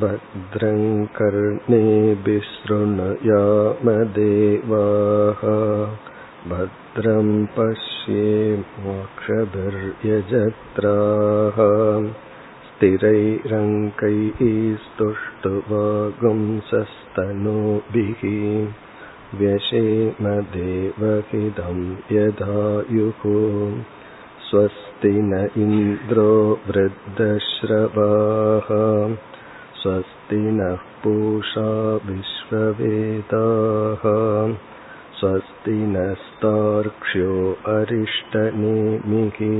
பத்ரங் கர்ணேபிஸ் ஸ்ருணுயாமதேவாஹ பத்ரம் பஷ்யேமாக்ஷபிர்யஜத்ராஹ ஸ்திரைரங்கைஸ்துஷ்டுவாகும்சஸ்தனூபிஹ வ்யசேமதேவஹிதம் யதாயுः ஸ்வஸ்தி ந இந்திரோ வ்ருத்தஶ்ரவாः ஸ்வஸ்தி நः பூஷா விஸ்வவேதாः ஸ்வஸ்தி நஸ்தார்க்ஷ்யோ அரிஷ்டநேமிஹி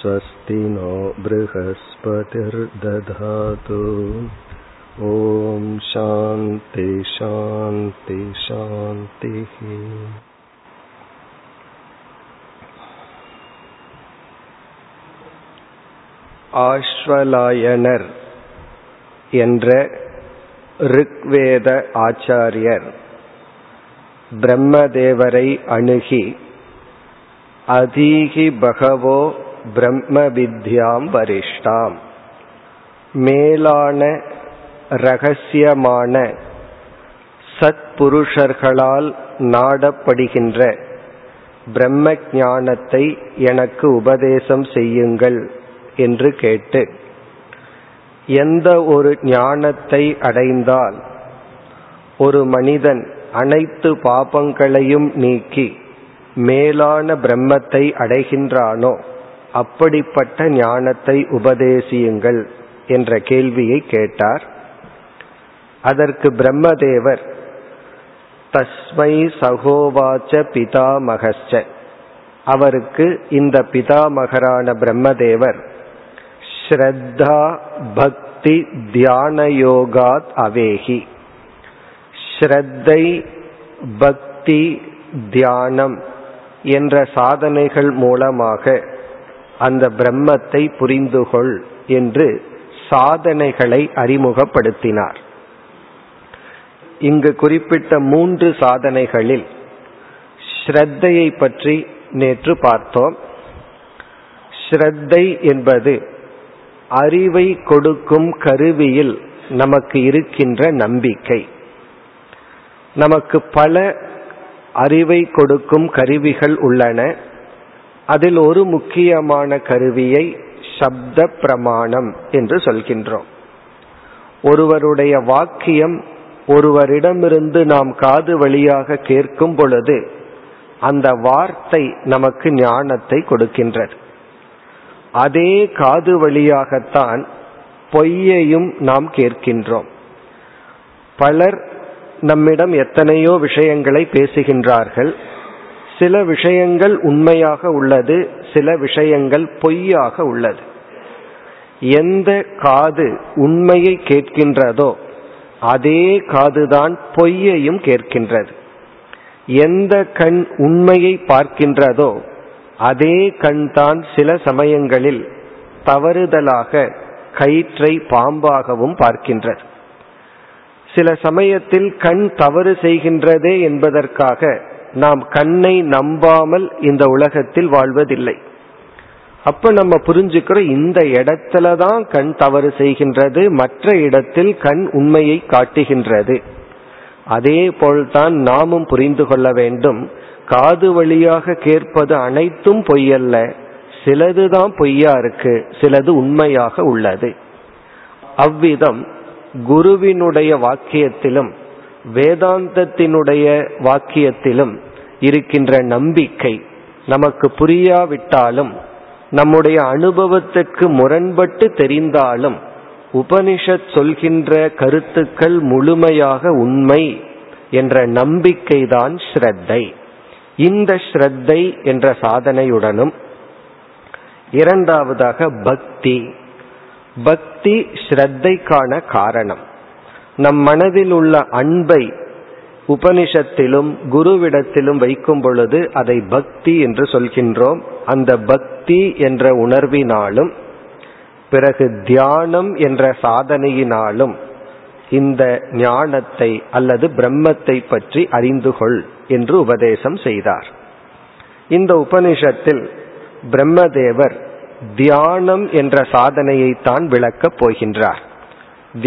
ஸ்வஸ்தி நோ ப்ருஹஸ்பதிர்ததாது. ஓம் சாந்தி சாந்தி சாந்தி. ஆஷ்வலாயனர் என்ற ருக்வேத ஆச்சாரியர் பிரம்மதேவரை அணுகி அதீகி பகவோ பிரம்ம வித்யாம் வரிஷ்டாம், மேலான இரகசியமான சத்புருஷர்களால் நாடப்படுகின்ற பிரம்ம ஞானத்தை எனக்கு உபதேசம் செய்யுங்கள் என்று கேட்டு, எந்த ஒரு ஞானத்தை அடைந்தால் ஒரு மனிதன் அனைத்து பாபங்களையும் நீக்கி மேலான பிரம்மத்தை அடைகின்றானோ அப்படிப்பட்ட ஞானத்தை உபதேசியுங்கள் என்ற கேள்வியை கேட்டார். அதற்கு பிரம்மதேவர் தஸ்மை சகோவாச்ச பிதாமகச்ச, அவருக்கு இந்த பிதாமகரான பிரம்மதேவர் ஸ்ரத்தா பக்தி தியான யோகாத் அவேஹி, ஸ்ரத்தை பக்தி தியானம் என்ற சாதனைகள் மூலமாக அந்த பிரம்மத்தை புரிந்துகொள் என்று சாதனைகளை அறிமுகப்படுத்தினார். இங்கு குறிப்பிட்ட 3 சாதனைகளில் ஸ்ரத்தையை பற்றி நேற்று பார்த்தோம். ஸ்ரத்தை என்பது அறிவை கொடுக்கும் கருவியில் நமக்கு இருக்கின்ற நம்பிக்கை. நமக்கு பல அறிவை கொடுக்கும் கருவிகள் உள்ளன. அதில் ஒரு முக்கியமான கருவியை சப்த பிரமாணம் என்று சொல்கின்றோம். ஒருவருடைய வாக்கியம் ஒருவரிடமிருந்து நாம் காது வழியாக கேட்கும் பொழுது அந்த வார்த்தை நமக்கு ஞானத்தை கொடுக்கின்றது. அதே காது வழியாகத்தான் பொய்யையும் நாம் கேட்கின்றோம். பலர் நம்மிடம் எத்தனையோ விஷயங்களை பேசுகின்றார்கள். சில விஷயங்கள் உண்மையாக உள்ளது, சில விஷயங்கள் பொய்யாக உள்ளது. எந்த காது உண்மையை கேட்கின்றதோ அதே காதுதான் பொய்யையும் கேட்கின்றது. எந்த கண் உண்மையை பார்க்கின்றதோ அதே கண் தான் சில சமயங்களில் தவறுதலாக கயிற்றை பாம்பாகவும் பார்க்கின்றது. சில சமயத்தில் கண் தவறு செய்கின்றதே என்பதற்காக நாம் கண்ணை நம்பாமல் இந்த உலகத்தில் வாழ்வதில்லை. அப்ப நம்ம புரிஞ்சுக்கிறோம், இந்த இடத்துல தான் கண் தவறு செய்கின்றது, மற்ற இடத்தில் கண் உண்மையை காட்டுகின்றது. அதே போல்தான் நாமும் புரிந்து கொள்ள வேண்டும். காது வழியாக கேட்பது அனைத்தும் பொய்யல்ல, சிலதுதான் பொய்யா இருக்கு, சிலது உண்மையாக உள்ளது. அவ்விதம் குருவினுடைய வாக்கியத்திலும் வேதாந்தத்தினுடைய வாக்கியத்திலும் இருக்கின்ற நம்பிக்கை நமக்கு புரியாவிட்டாலும், நம்முடைய அனுபவத்திற்கு முரண்பட்டு தெரிந்தாலும், உபனிஷத் சொல்கின்ற கருத்துக்கள் முழுமையாக உண்மை என்ற நம்பிக்கைதான் ஸ்ரத்தை. இந்த ஸ்ரத்தை என்ற சாதனையுடனும் இரண்டாவதாக பக்தி. பக்தி ஸ்ரத்தைக்கான காரணம். நம் மனதில் உள்ள அன்பை உபனிஷத்திலும் குருவிடத்திலும் வைக்கும் பொழுது அதை பக்தி என்று சொல்கின்றோம். அந்த பக்தி என்ற உணர்வினாலும் பிறகு தியானம் என்ற சாதனையினாலும் இந்த ஞானத்தை அல்லது பிரம்மத்தை பற்றி அறிந்து கொள் என்று உபதேசம் செய்தார். இந்த உபனிஷத்தில் பிரம்மதேவர் தியானம் என்ற சாதனையைத்தான் விளக்கப் போகின்றார்.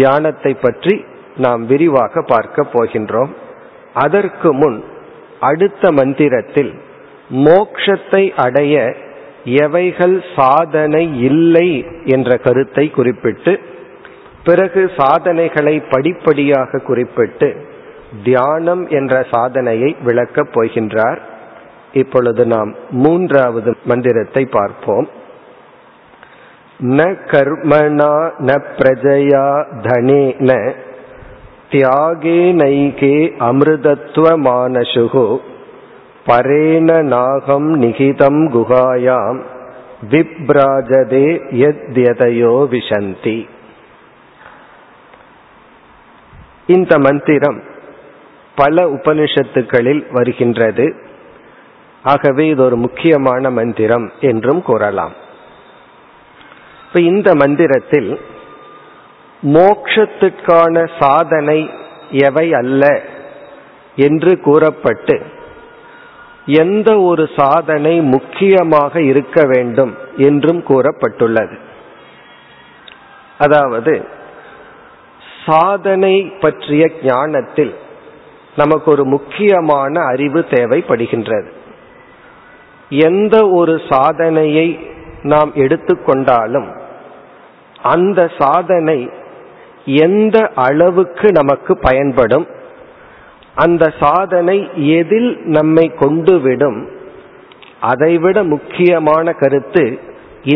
தியானத்தை பற்றி நாம் விரிவாக பார்க்க போகின்றோம். அதற்கு முன் அடுத்த மந்திரத்தில் மோட்சத்தை அடைய எவைகள் சாதனை இல்லை என்ற கருத்தை குறிப்பிட்டு, பிறகு சாதனைகளை படிப்படியாக குறிப்பிட்டு தியானம் என்ற சாதனையை விளக்கப் போகின்றார். இப்பொழுது நாம் மூன்றாவது மந்திரத்தை பார்ப்போம். ந கர்மணா ந பிரஜயா தனேன தியாகே நைகே அமிர்தத்வமானசுகு பரேண நாகம் நிகிதம் குகாயாம் விப்ராஜதே யத்யதயோ விஷந்தி. இந்த மந்திரம் பல உபனிஷத்துக்களில் வருகின்றது. ஆகவே இது ஒரு முக்கியமான மந்திரம் என்றும் கூறலாம். இப்ப இந்த மந்திரத்தில் மோட்சத்திற்கான சாதனை எவை அல்ல என்று கூறப்பட்டு, எந்த ஒரு சாதனை முக்கியமாக இருக்க வேண்டும் என்றும் கூறப்பட்டுள்ளது. அதாவது சாதனை பற்றிய ஞானத்தில் நமக்கு ஒரு முக்கியமான அறிவு தேவைப்படுகின்றது. எந்த ஒரு சாதனையை நாம் எடுத்துக்கொண்டாலும் அந்த சாதனை எந்த அளவுக்கு நமக்கு பயன்படும், அந்த சாதனை எதில் நம்மை கொண்டுவிடும், அதைவிட முக்கியமான கருத்து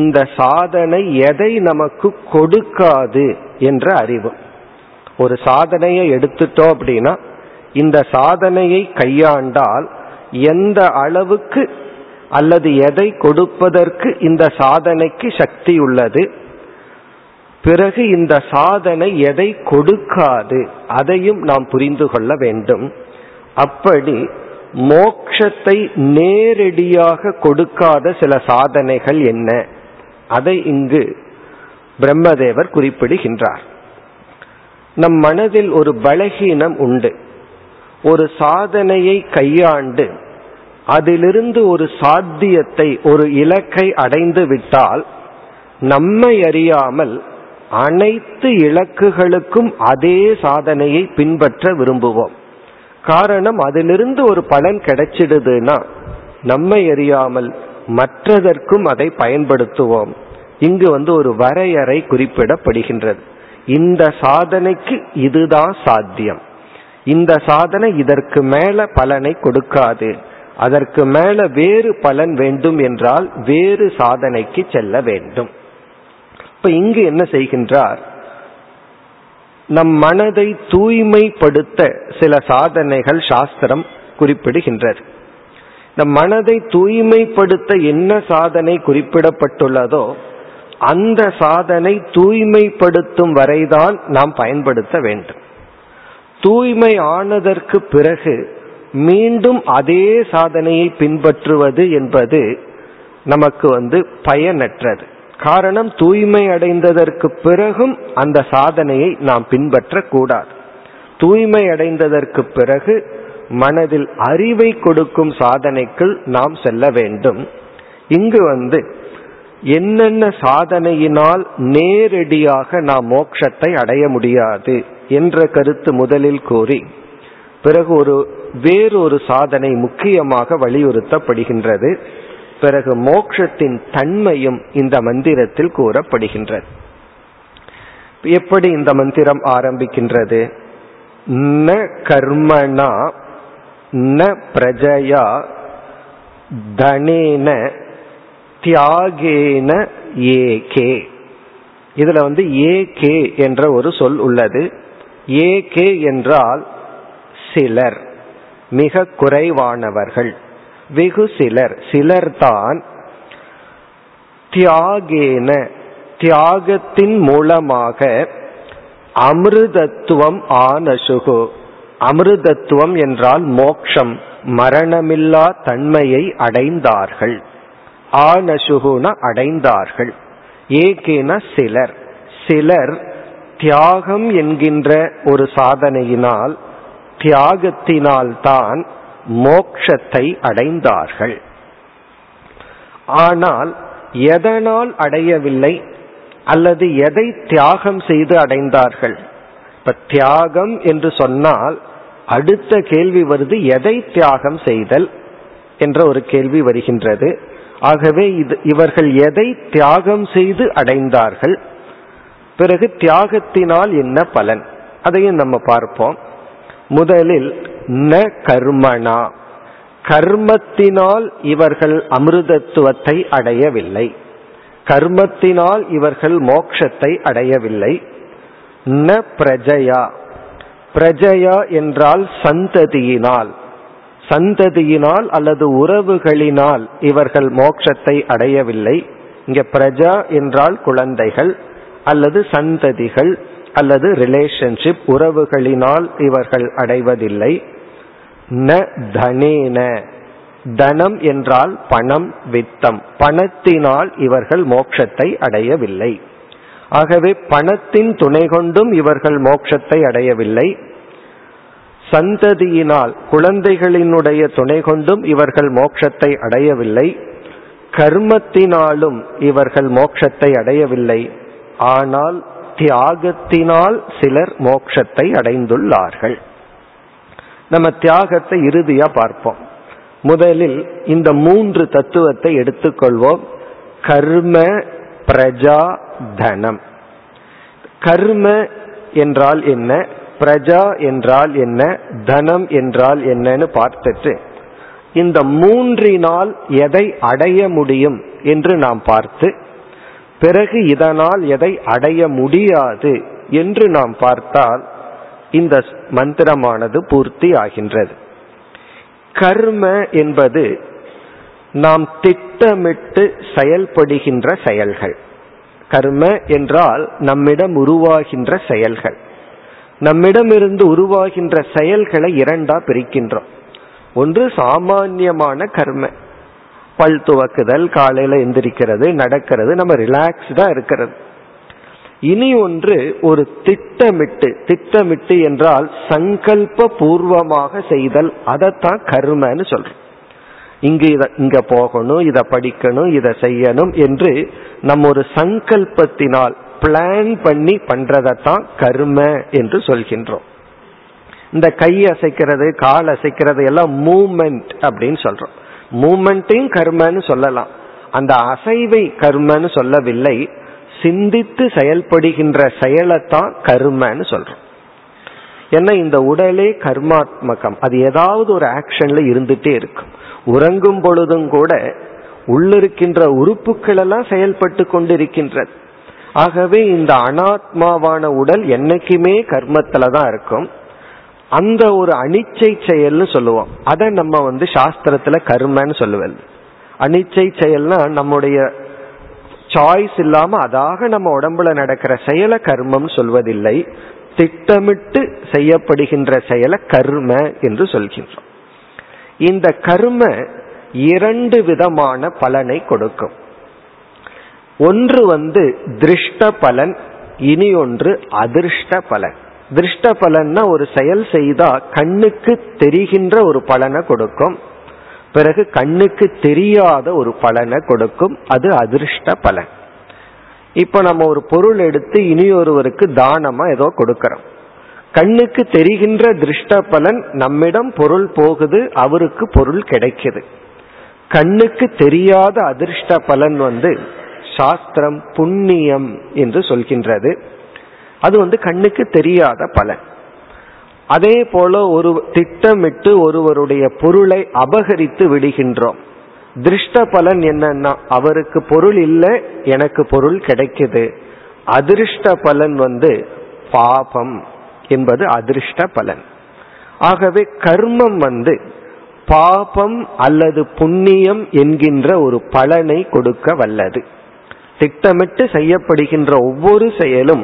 இந்த சாதனை எதை நமக்கு கொடுக்காது என்ற அறிவு. ஒரு சாதனையை எடுத்துட்டோம் அப்படின்னா இந்த சாதனையை கையாண்டால் எந்த அளவுக்கு அல்லது எதை கொடுப்பதற்கு இந்த சாதனைக்கு சக்தி உள்ளது, பிறகு இந்த சாதனை எதை கொடுக்காது அதையும் நாம் புரிந்து கொள்ள வேண்டும். அப்படி மோட்சத்தை நேரடியாக கொடுக்காத சில சாதனைகள் என்ன, அதை இங்கு பிரம்மதேவர் குறிப்பிடுகின்றார். நம் மனதில் ஒரு பலகீனம் உண்டு. ஒரு சாதனையை கையாண்டு அதிலிருந்து ஒரு சாத்தியத்தை, ஒரு இலக்கை அடைந்து விட்டால் நம்மை அறியாமல் அனைத்து இலக்குகளுக்கும் அதே சாதனையை பின்பற்ற விரும்புவோம். காரணம், அதிலிருந்து ஒரு பலன் கிடைச்சிடுதுன்னா நம்மை அறியாமல் மற்றதற்கும் அதை பயன்படுத்துவோம். இங்கு ஒரு வரையறை குறிப்பிடப்படுகின்றது. இந்த சாதனைக்கு இதுதான் சாத்தியம், இந்த சாதனை இதற்கு மேல பலனை கொடுக்காது, அதற்கு மேல வேறு பலன் வேண்டும் என்றால் வேறு சாதனைக்கு செல்ல வேண்டும். இப்ப இங்கு என்ன செய்கின்றார், நம் மனதை தூய்மைப்படுத்த சில சாதனைகள் சாஸ்திரம் குறிப்பிடுகின்றது. நம் மனதை தூய்மைப்படுத்த என்ன சாதனை குறிப்பிடப்பட்டுள்ளதோ அந்த சாதனை தூய்மைப்படுத்தும் வரைதான் நாம் பயன்படுத்த வேண்டும். தூய்மை ஆனதற்கு பிறகு மீண்டும் அதே சாதனையை பின்பற்றுவது என்பது நமக்கு பயனற்றது. காரணம், தூய்மை அடைந்ததற்கு பிறகும் அந்த சாதனையை நாம் பின்பற்றக்கூடாது. தூய்மை அடைந்ததற்கு பிறகு மனதில் அறிவை கொடுக்கும் சாதனைக்குள் நாம் செல்ல வேண்டும். இங்கு என்னென்ன சாதனையினால் நேரடியாக நாம் மோட்சத்தை அடைய முடியாது என்ற கருத்து முதலில் கூறி, பிறகு வேறொரு சாதனை முக்கியமாக வலியுறுத்தப்படுகின்றது. பிறகு மோட்சத்தின் தன்மையும் இந்த மந்திரத்தில் கூறப்படுகின்றது. எப்படி இந்த மந்திரம் ஆரம்பிக்கின்றது? ந கர்மணா ந பிரஜயா தனேன தியாகேன ஏகே. இதுல ஏகே என்ற ஒரு சொல் உள்ளது. ஏகே என்றால் சிலர், மிக குறைவானவர்கள், வெகு சிலர், சிலர்தான். தியாகேன தியாகத்தின் மூலமாக அமிர்தத்துவம் ஆனசுகு. அமிர்தத்துவம் என்றால் மோட்சம், மரணமில்லா தன்மையை அடைந்தார்கள். ஆனசுகுன அடைந்தார்கள், ஏகேன சிலர். சிலர் தியாகம் என்கின்ற ஒரு சாதனையினால், தியாகத்தினால்தான் மோட்சத்தை அடைந்தார்கள். ஆனால் எதனால் அடையவில்லை, அல்லது எதை தியாகம் செய்து அடைந்தார்கள்? இப்ப தியாகம் என்று சொன்னால் அடுத்த கேள்வி வருது, எதை தியாகம் செய்தல் என்ற ஒரு கேள்வி வருகின்றது. ஆகவே இவர்கள் எதை தியாகம் செய்து அடைந்தார்கள், பிறகு தியாகத்தினால் என்ன பலன், அதையும் நம்ம பார்ப்போம். முதலில் ந கர்மணா, கர்மத்தினால் இவர்கள் அமிர்தத்துவத்தை அடையவில்லை, கர்மத்தினால் இவர்கள் மோட்சத்தை அடையவில்லை. ந பிரஜயா, பிரஜயா என்றால் சந்ததியினால், சந்ததியினால் அல்லது உறவுகளினால் இவர்கள் மோட்சத்தை அடையவில்லை. இங்கே பிரஜா என்றால் குழந்தைகள் அல்லது சந்ததிகள் அல்லது ரிலேஷன்ஷிப், உறவுகளினால் இவர்கள் அடைவதில்லை. ந தனேன, தனம் என்றால் பணம், வித்தம், பணத்தினால் இவர்கள் மோட்சத்தை அடையவில்லை. ஆகவே பணத்தின் துணை கொண்டும் இவர்கள் மோட்சத்தை அடையவில்லை, சந்ததியினால் குழந்தைகளினுடைய துணை கொண்டும் இவர்கள் மோட்சத்தை அடையவில்லை, கர்மத்தினாலும் இவர்கள் மோட்சத்தை அடையவில்லை. ஆனால் தியாகத்தினால் சிலர் மோட்சத்தை அடைந்துள்ளார்கள். நம்ம தியாகத்தை இறுதியா பார்ப்போம். முதலில் இந்த மூன்று தத்துவத்தை எடுத்துக்கொள்வோம். கர்ம, பிரஜா, தனம். கர்ம என்றால் என்ன, பிரஜா என்றால் என்ன, தனம் என்றால் என்னன்னு பார்த்துட்டு இந்த மூன்றினால் எதை அடைய முடியும் என்று நாம் பார்த்து, பிறகு இதனால் எதை அடைய முடியாது என்று நாம் பார்த்தால் இந்த மந்திரமானது பூர்த்தி ஆகின்றது. கர்ம என்பது நாம் திட்டமிட்டு செயல்படுகின்ற செயல்கள். கர்ம என்றால் நம்மிடம் உருவாகின்ற செயல்கள். நம்மிடமிருந்து உருவாகின்ற செயல்களை இரண்டா பிரிக்கின்றோம். ஒன்று சாமான்யமான கர்ம, பல் துவக்குதல், காலையில் எந்திரிக்கிறது, நடக்கிறது, நம்ம ரிலாக்ஸ்டா இருக்கிறது. இனி ஒன்று ஒரு திட்டமிட்டு, திட்டமிட்டு என்றால் சங்கல்ப பூர்வமாக செய்தல், அதைத்தான் கர்மன்னு சொல்றோம். இங்க போகணும், இதை படிக்கணும், இதை செய்யணும் என்று நம்ம ஒரு சங்கல்பத்தினால் பிளான் பண்ணி பண்றதைத்தான் கர்ம என்று சொல்கின்றோம். இந்த கை அசைக்கிறது, கால் அசைக்கிறது எல்லாம் மூமெண்ட் அப்படின்னு சொல்றோம். மூமெண்ட்டையும் கர்மன்னு சொல்லலாம். அந்த அசைவை கர்மன்னு சொல்லவில்லை, சிந்தித்து செயல்படுகின்ற செயலைத்தான் கர்மன்னு சொல்றோம். ஏன்னா இந்த உடலே கர்மாத்மகம், அது ஏதாவது ஒரு ஆக்ஷன்ல இருந்துட்டே இருக்கும். உறங்கும் பொழுதும் கூட உள்ளிருக்கின்ற உறுப்புக்கள் எல்லாம் செயல்பட்டு கொண்டிருக்கின்றது. ஆகவே இந்த அனாத்மாவான உடல் என்னைக்குமே கர்மத்துல தான் இருக்கும். அந்த ஒரு அனிச்சை செயல்னு சொல்லுவோம், அதை நம்ம சாஸ்திரத்துல கர்மன்னு சொல்லுவது. அனிச்சை செயல்னா நம்முடைய சாய்ஸ் இல்லாம அதாக நம்ம உடம்புல நடக்கிற செயலை கர்மம் சொல்வதில்லை, திட்டமிட்டு செய்யப்படுகின்ற செயலை கர்ம என்று சொல்கின்றோம். இந்த கர்ம இரண்டு விதமான பலனை கொடுக்கும். ஒன்று திருஷ்ட பலன், இனி ஒன்று அதிர்ஷ்ட பலன். திருஷ்ட பலன்னா ஒரு செயல் செய்தா கண்ணுக்கு தெரிகின்ற ஒரு பலனை கொடுக்கும், பிறகு கண்ணுக்கு தெரியாத ஒரு பலனை கொடுக்கும், அது அதிர்ஷ்ட பலன். இப்ப நம்ம ஒரு பொருள் எடுத்து இனியொருவருக்கு தானமா ஏதோ கொடுக்கறோம், கண்ணுக்கு தெரிகின்ற திருஷ்ட பலன், நம்மிடம் பொருள் போகுது, அவருக்கு பொருள் கிடைக்குது. கண்ணுக்கு தெரியாத அதிர்ஷ்ட பலன் சாஸ்திரம் புண்ணியம் என்று சொல்கின்றது, அது கண்ணுக்கு தெரியாத பலன். அதே போல ஒரு திட்டமிட்டு ஒருவருடைய பொருளை அபகரித்து விடுகின்றோம், திருஷ்ட பலன் என்னன்னா அவருக்கு பொருள் இல்லை, எனக்கு பொருள் கிடைக்குது. அதிர்ஷ்ட பலன் பாபம் என்பது அதிர்ஷ்ட பலன். ஆகவே கர்மம் பாபம் அல்லது புண்ணியம் என்கின்ற ஒரு பலனை கொடுக்க வல்லது. திட்டமிட்டு செய்யப்படுகின்ற ஒவ்வொரு செயலும்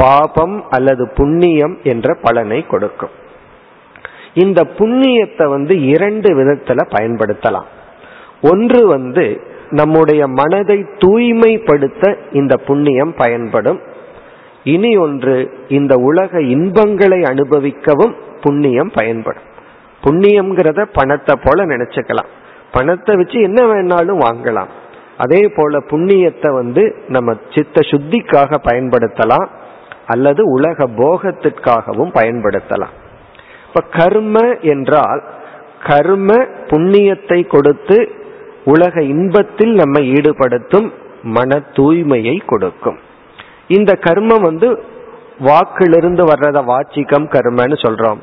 பாபம் அல்லது புண்ணியம் என்ற பலனை கொடுக்கும். இந்த புண்ணியத்தை இரண்டு விதத்துல பயன்படுத்தலாம். ஒன்று நம்முடைய மனதை தூய்மைப்படுத்த இந்த புண்ணியம் பயன்படும். இனி ஒன்று இந்த உலக இன்பங்களை அனுபவிக்கவும் புண்ணியம் பயன்படும். புண்ணியம்ங்கிறத பணத்தை போல நினைச்சுக்கலாம், பணத்தை வச்சு என்ன வேணாலும் வாங்கலாம். அதே போல புண்ணியத்தை நம்ம சித்த சுத்திக்காக பயன்படுத்தலாம், அல்லது உலக போகத்திற்காகவும் பயன்படுத்தலாம். இப்ப கர்ம என்றால் கர்ம புண்ணியத்தை கொடுத்து உலக இன்பத்தில் நம்ம ஈடுபடுத்தும், மன தூய்மையை கொடுக்கும். இந்த கர்மம் வாக்கிலிருந்து வர்றத வாச்சிக்கம் கர்மன்னு சொல்றோம்.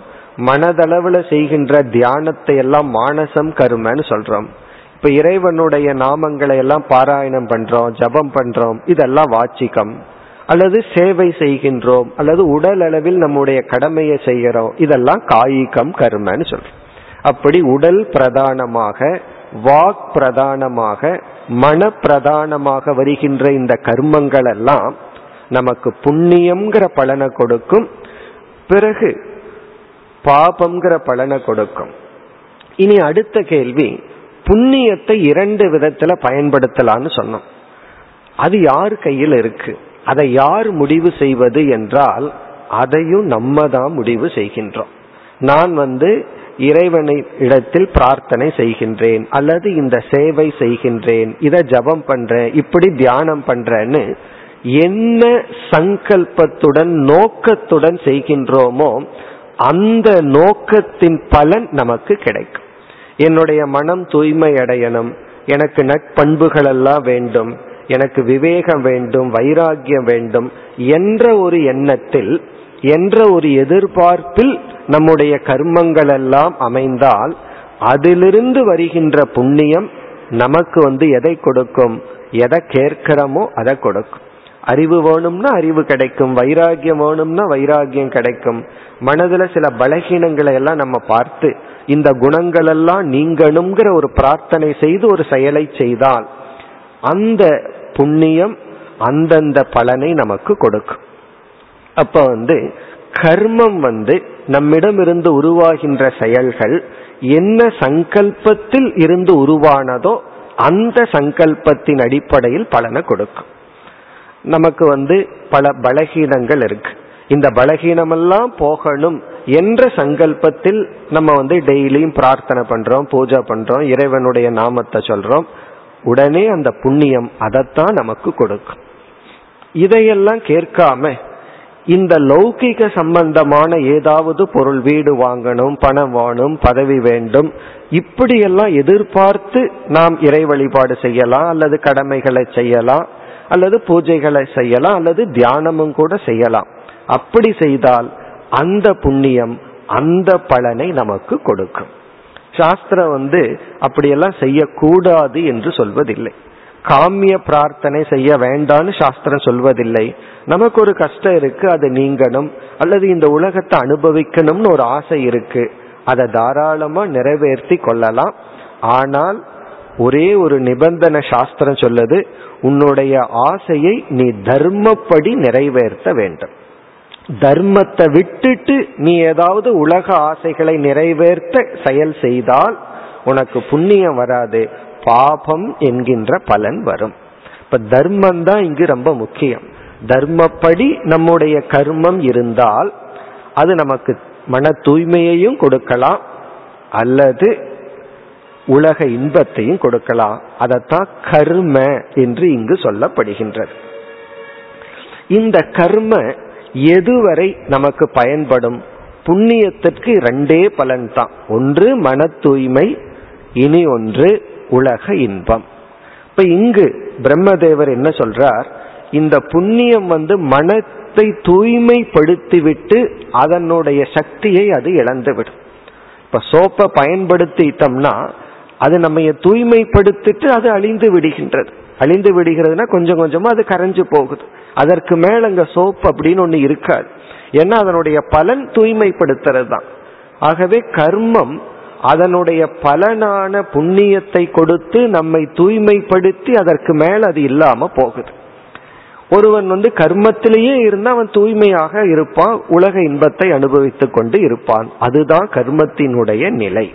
மனதளவுல செய்கின்ற தியானத்தை எல்லாம் மானசம் கர்மன்னு சொல்றோம். இப்ப இறைவனுடைய நாமங்களை எல்லாம் பாராயணம் பண்றோம், ஜபம் பண்றோம், இதெல்லாம் வாச்சிக்கம். அல்லது சேவை செய்கின்றோம், அல்லது உடல் அளவில் நம்முடைய கடமையை செய்கிறோம், இதெல்லாம் காயிகம் கர்மன்னு சொல்றோம். அப்படி உடல் பிரதானமாக, வாக் பிரதானமாக, மன பிரதானமாக வருகின்ற இந்த கர்மங்கள் எல்லாம் நமக்கு புண்ணியம்ங்கிற பலனை கொடுக்கும், பிறகு பாபம்ங்கிற பலனை கொடுக்கும். இனி அடுத்த கேள்வி, புண்ணியத்தை இரண்டு விதத்துல பயன்படுத்தலான்னு சொன்னோம். அது யார் கையில் இருக்கு, அதை யார் முடிவு செய்வது என்றால் அதையும் நம்ம தான் முடிவு செய்கின்றோம். நான் இறைவனை இடத்தில் பிரார்த்தனை செய்கின்றேன், அல்லது இந்த சேவை செய்கின்றேன், இதை ஜபம் பண்றேன், இப்படி தியானம் பண்றேன்னு என்ன சங்கல்பத்துடன் நோக்கத்துடன் செய்கின்றோமோ அந்த நோக்கத்தின் பலன் நமக்கு கிடைக்கும். என்னுடைய மனம் தூய்மை அடையணும், எனக்கு நட்பண்புகள் எல்லாம் வேண்டும், எனக்கு விவேகம் வேண்டும், வைராகியம் வேண்டும் என்ற ஒரு எண்ணத்தில், என்ற ஒரு எதிர்பார்ப்பில் நம்முடைய கர்மங்கள் எல்லாம் அமைந்தால் அதிலிருந்து வருகின்ற புண்ணியம் நமக்கு எதை கொடுக்கும்? எதை கேட்கிறோமோ அதை கொடுக்கும். அறிவு வேணும்னா அறிவு கிடைக்கும், வைராகியம் வேணும்னா வைராகியம் கிடைக்கும். மனதுல சில பலகீனங்களை எல்லாம் நம்ம பார்த்து இந்த குணங்கள் எல்லாம் நீங்கணுங்கிற ஒரு பிரார்த்தனை செய்து ஒரு செயலை செய்தால் அந்த புண்ணியம் அந்தந்த பலனை நமக்கு கொடுக்கும். அப்ப கர்மம் நம்மிடமிருந்து உருவாகின்ற செயல்கள் என்ன சங்கல்பத்தில் இருந்து உருவானதோ அந்த சங்கல்பத்தின் அடிப்படையில் பலனை கொடுக்கும். நமக்கு பல பலகீனங்கள் இருக்கு, இந்த பலகீனமெல்லாம் போகணும் என்ற சங்கல்பத்தில் நம்ம டெய்லியும் பிரார்த்தனை பண்றோம், பூஜை பண்றோம், இறைவனுடைய நாமத்தை சொல்றோம், உடனே அந்த புண்ணியம் அதைத்தான் நமக்கு கொடுக்கும். இதையெல்லாம் கேட்காம இந்த லௌகிக சம்பந்தமான ஏதாவது பொருள், வீடு வாங்கணும், பணம் வாங்கணும், பதவி வேண்டும், இப்படியெல்லாம் எதிர்பார்த்து நாம் இறை வழிபாடு செய்யலாம், அல்லது கடமைகளை செய்யலாம், அல்லது பூஜைகளை செய்யலாம், அல்லது தியானமும் கூட செய்யலாம். அப்படி செய்தால் அந்த புண்ணியம் அந்த பலனை நமக்கு கொடுக்கும். சாஸ்திரம் அப்படியெல்லாம் செய்யக்கூடாது என்று சொல்வதில்லை, காமிய பிரார்த்தனை செய்ய வேண்டான்னு சாஸ்திரம் சொல்வதில்லை. நமக்கு ஒரு கஷ்டம் இருக்கு, அது நீங்கணும், அல்லது இந்த உலகத்தை அனுபவிக்கணும்னு ஒரு ஆசை இருக்கு, அதை தாராளமா நிறைவேற்றி கொள்ளலாம். ஆனால் ஒரே ஒரு நிபந்தனை சாஸ்திரம் சொல்லுது, உன்னுடைய ஆசையை நீ தர்மப்படி நிறைவேற்ற வேண்டும். தர்மத்தை விட்டுட்டு நீ ஏதாவது உலக ஆசைகளை நிறைவேற்ற செயல் செய்தால் உனக்கு புண்ணியம் வராது, பாபம் என்கின்ற பலன் வரும். இப்ப தர்மம் தான் இங்கு ரொம்ப முக்கியம். தர்மப்படி நம்முடைய கர்மம் இருந்தால் அது நமக்கு மன தூய்மையையும் கொடுக்கலாம், அல்லது உலக இன்பத்தையும் கொடுக்கலாம். அதத்தான் கர்ம என்று இங்கு சொல்லப்படுகின்றது. இந்த கர்ம எதுவரை நமக்கு பயன்படும்? புண்ணியத்திற்கு ரெண்டே பலன் தான், ஒன்று மன தூய்மை, இனி ஒன்று உலக இன்பம். இப்ப இங்கு பிரம்மதேவர் என்ன சொல்றார், இந்த புண்ணியம் மனத்தை தூய்மைப்படுத்திவிட்டு அதனுடைய சக்தியை அது இழந்துவிடும். இப்ப சோப்பை பயன்படுத்திட்டோம்னா அது நம்ம தூய்மைப்படுத்திட்டு அது அழிந்து விடுகின்றது. அழிந்து விடுகிறதுனா கொஞ்சம் கொஞ்சமா அது கரைஞ்சு போகுது, அதற்கு மேல அங்க சோப்பு அப்படின்னு ஒண்ணு இருக்காது. ஏன்னா அதனுடைய பலன் தூய்மைப்படுத்துறது தான். ஆகவே கர்மம் அதனுடைய பலனான புண்ணியத்தை கொடுத்து நம்மை தூய்மைப்படுத்தி அதற்கு மேல் அது இல்லாம போகுது. ஒருவன் கர்மத்திலேயே இருந்தா அவன் தூய்மையாக இருப்பான், உலக இன்பத்தை அனுபவித்து கொண்டு இருப்பான். அதுதான் கர்மத்தினுடைய நிலை.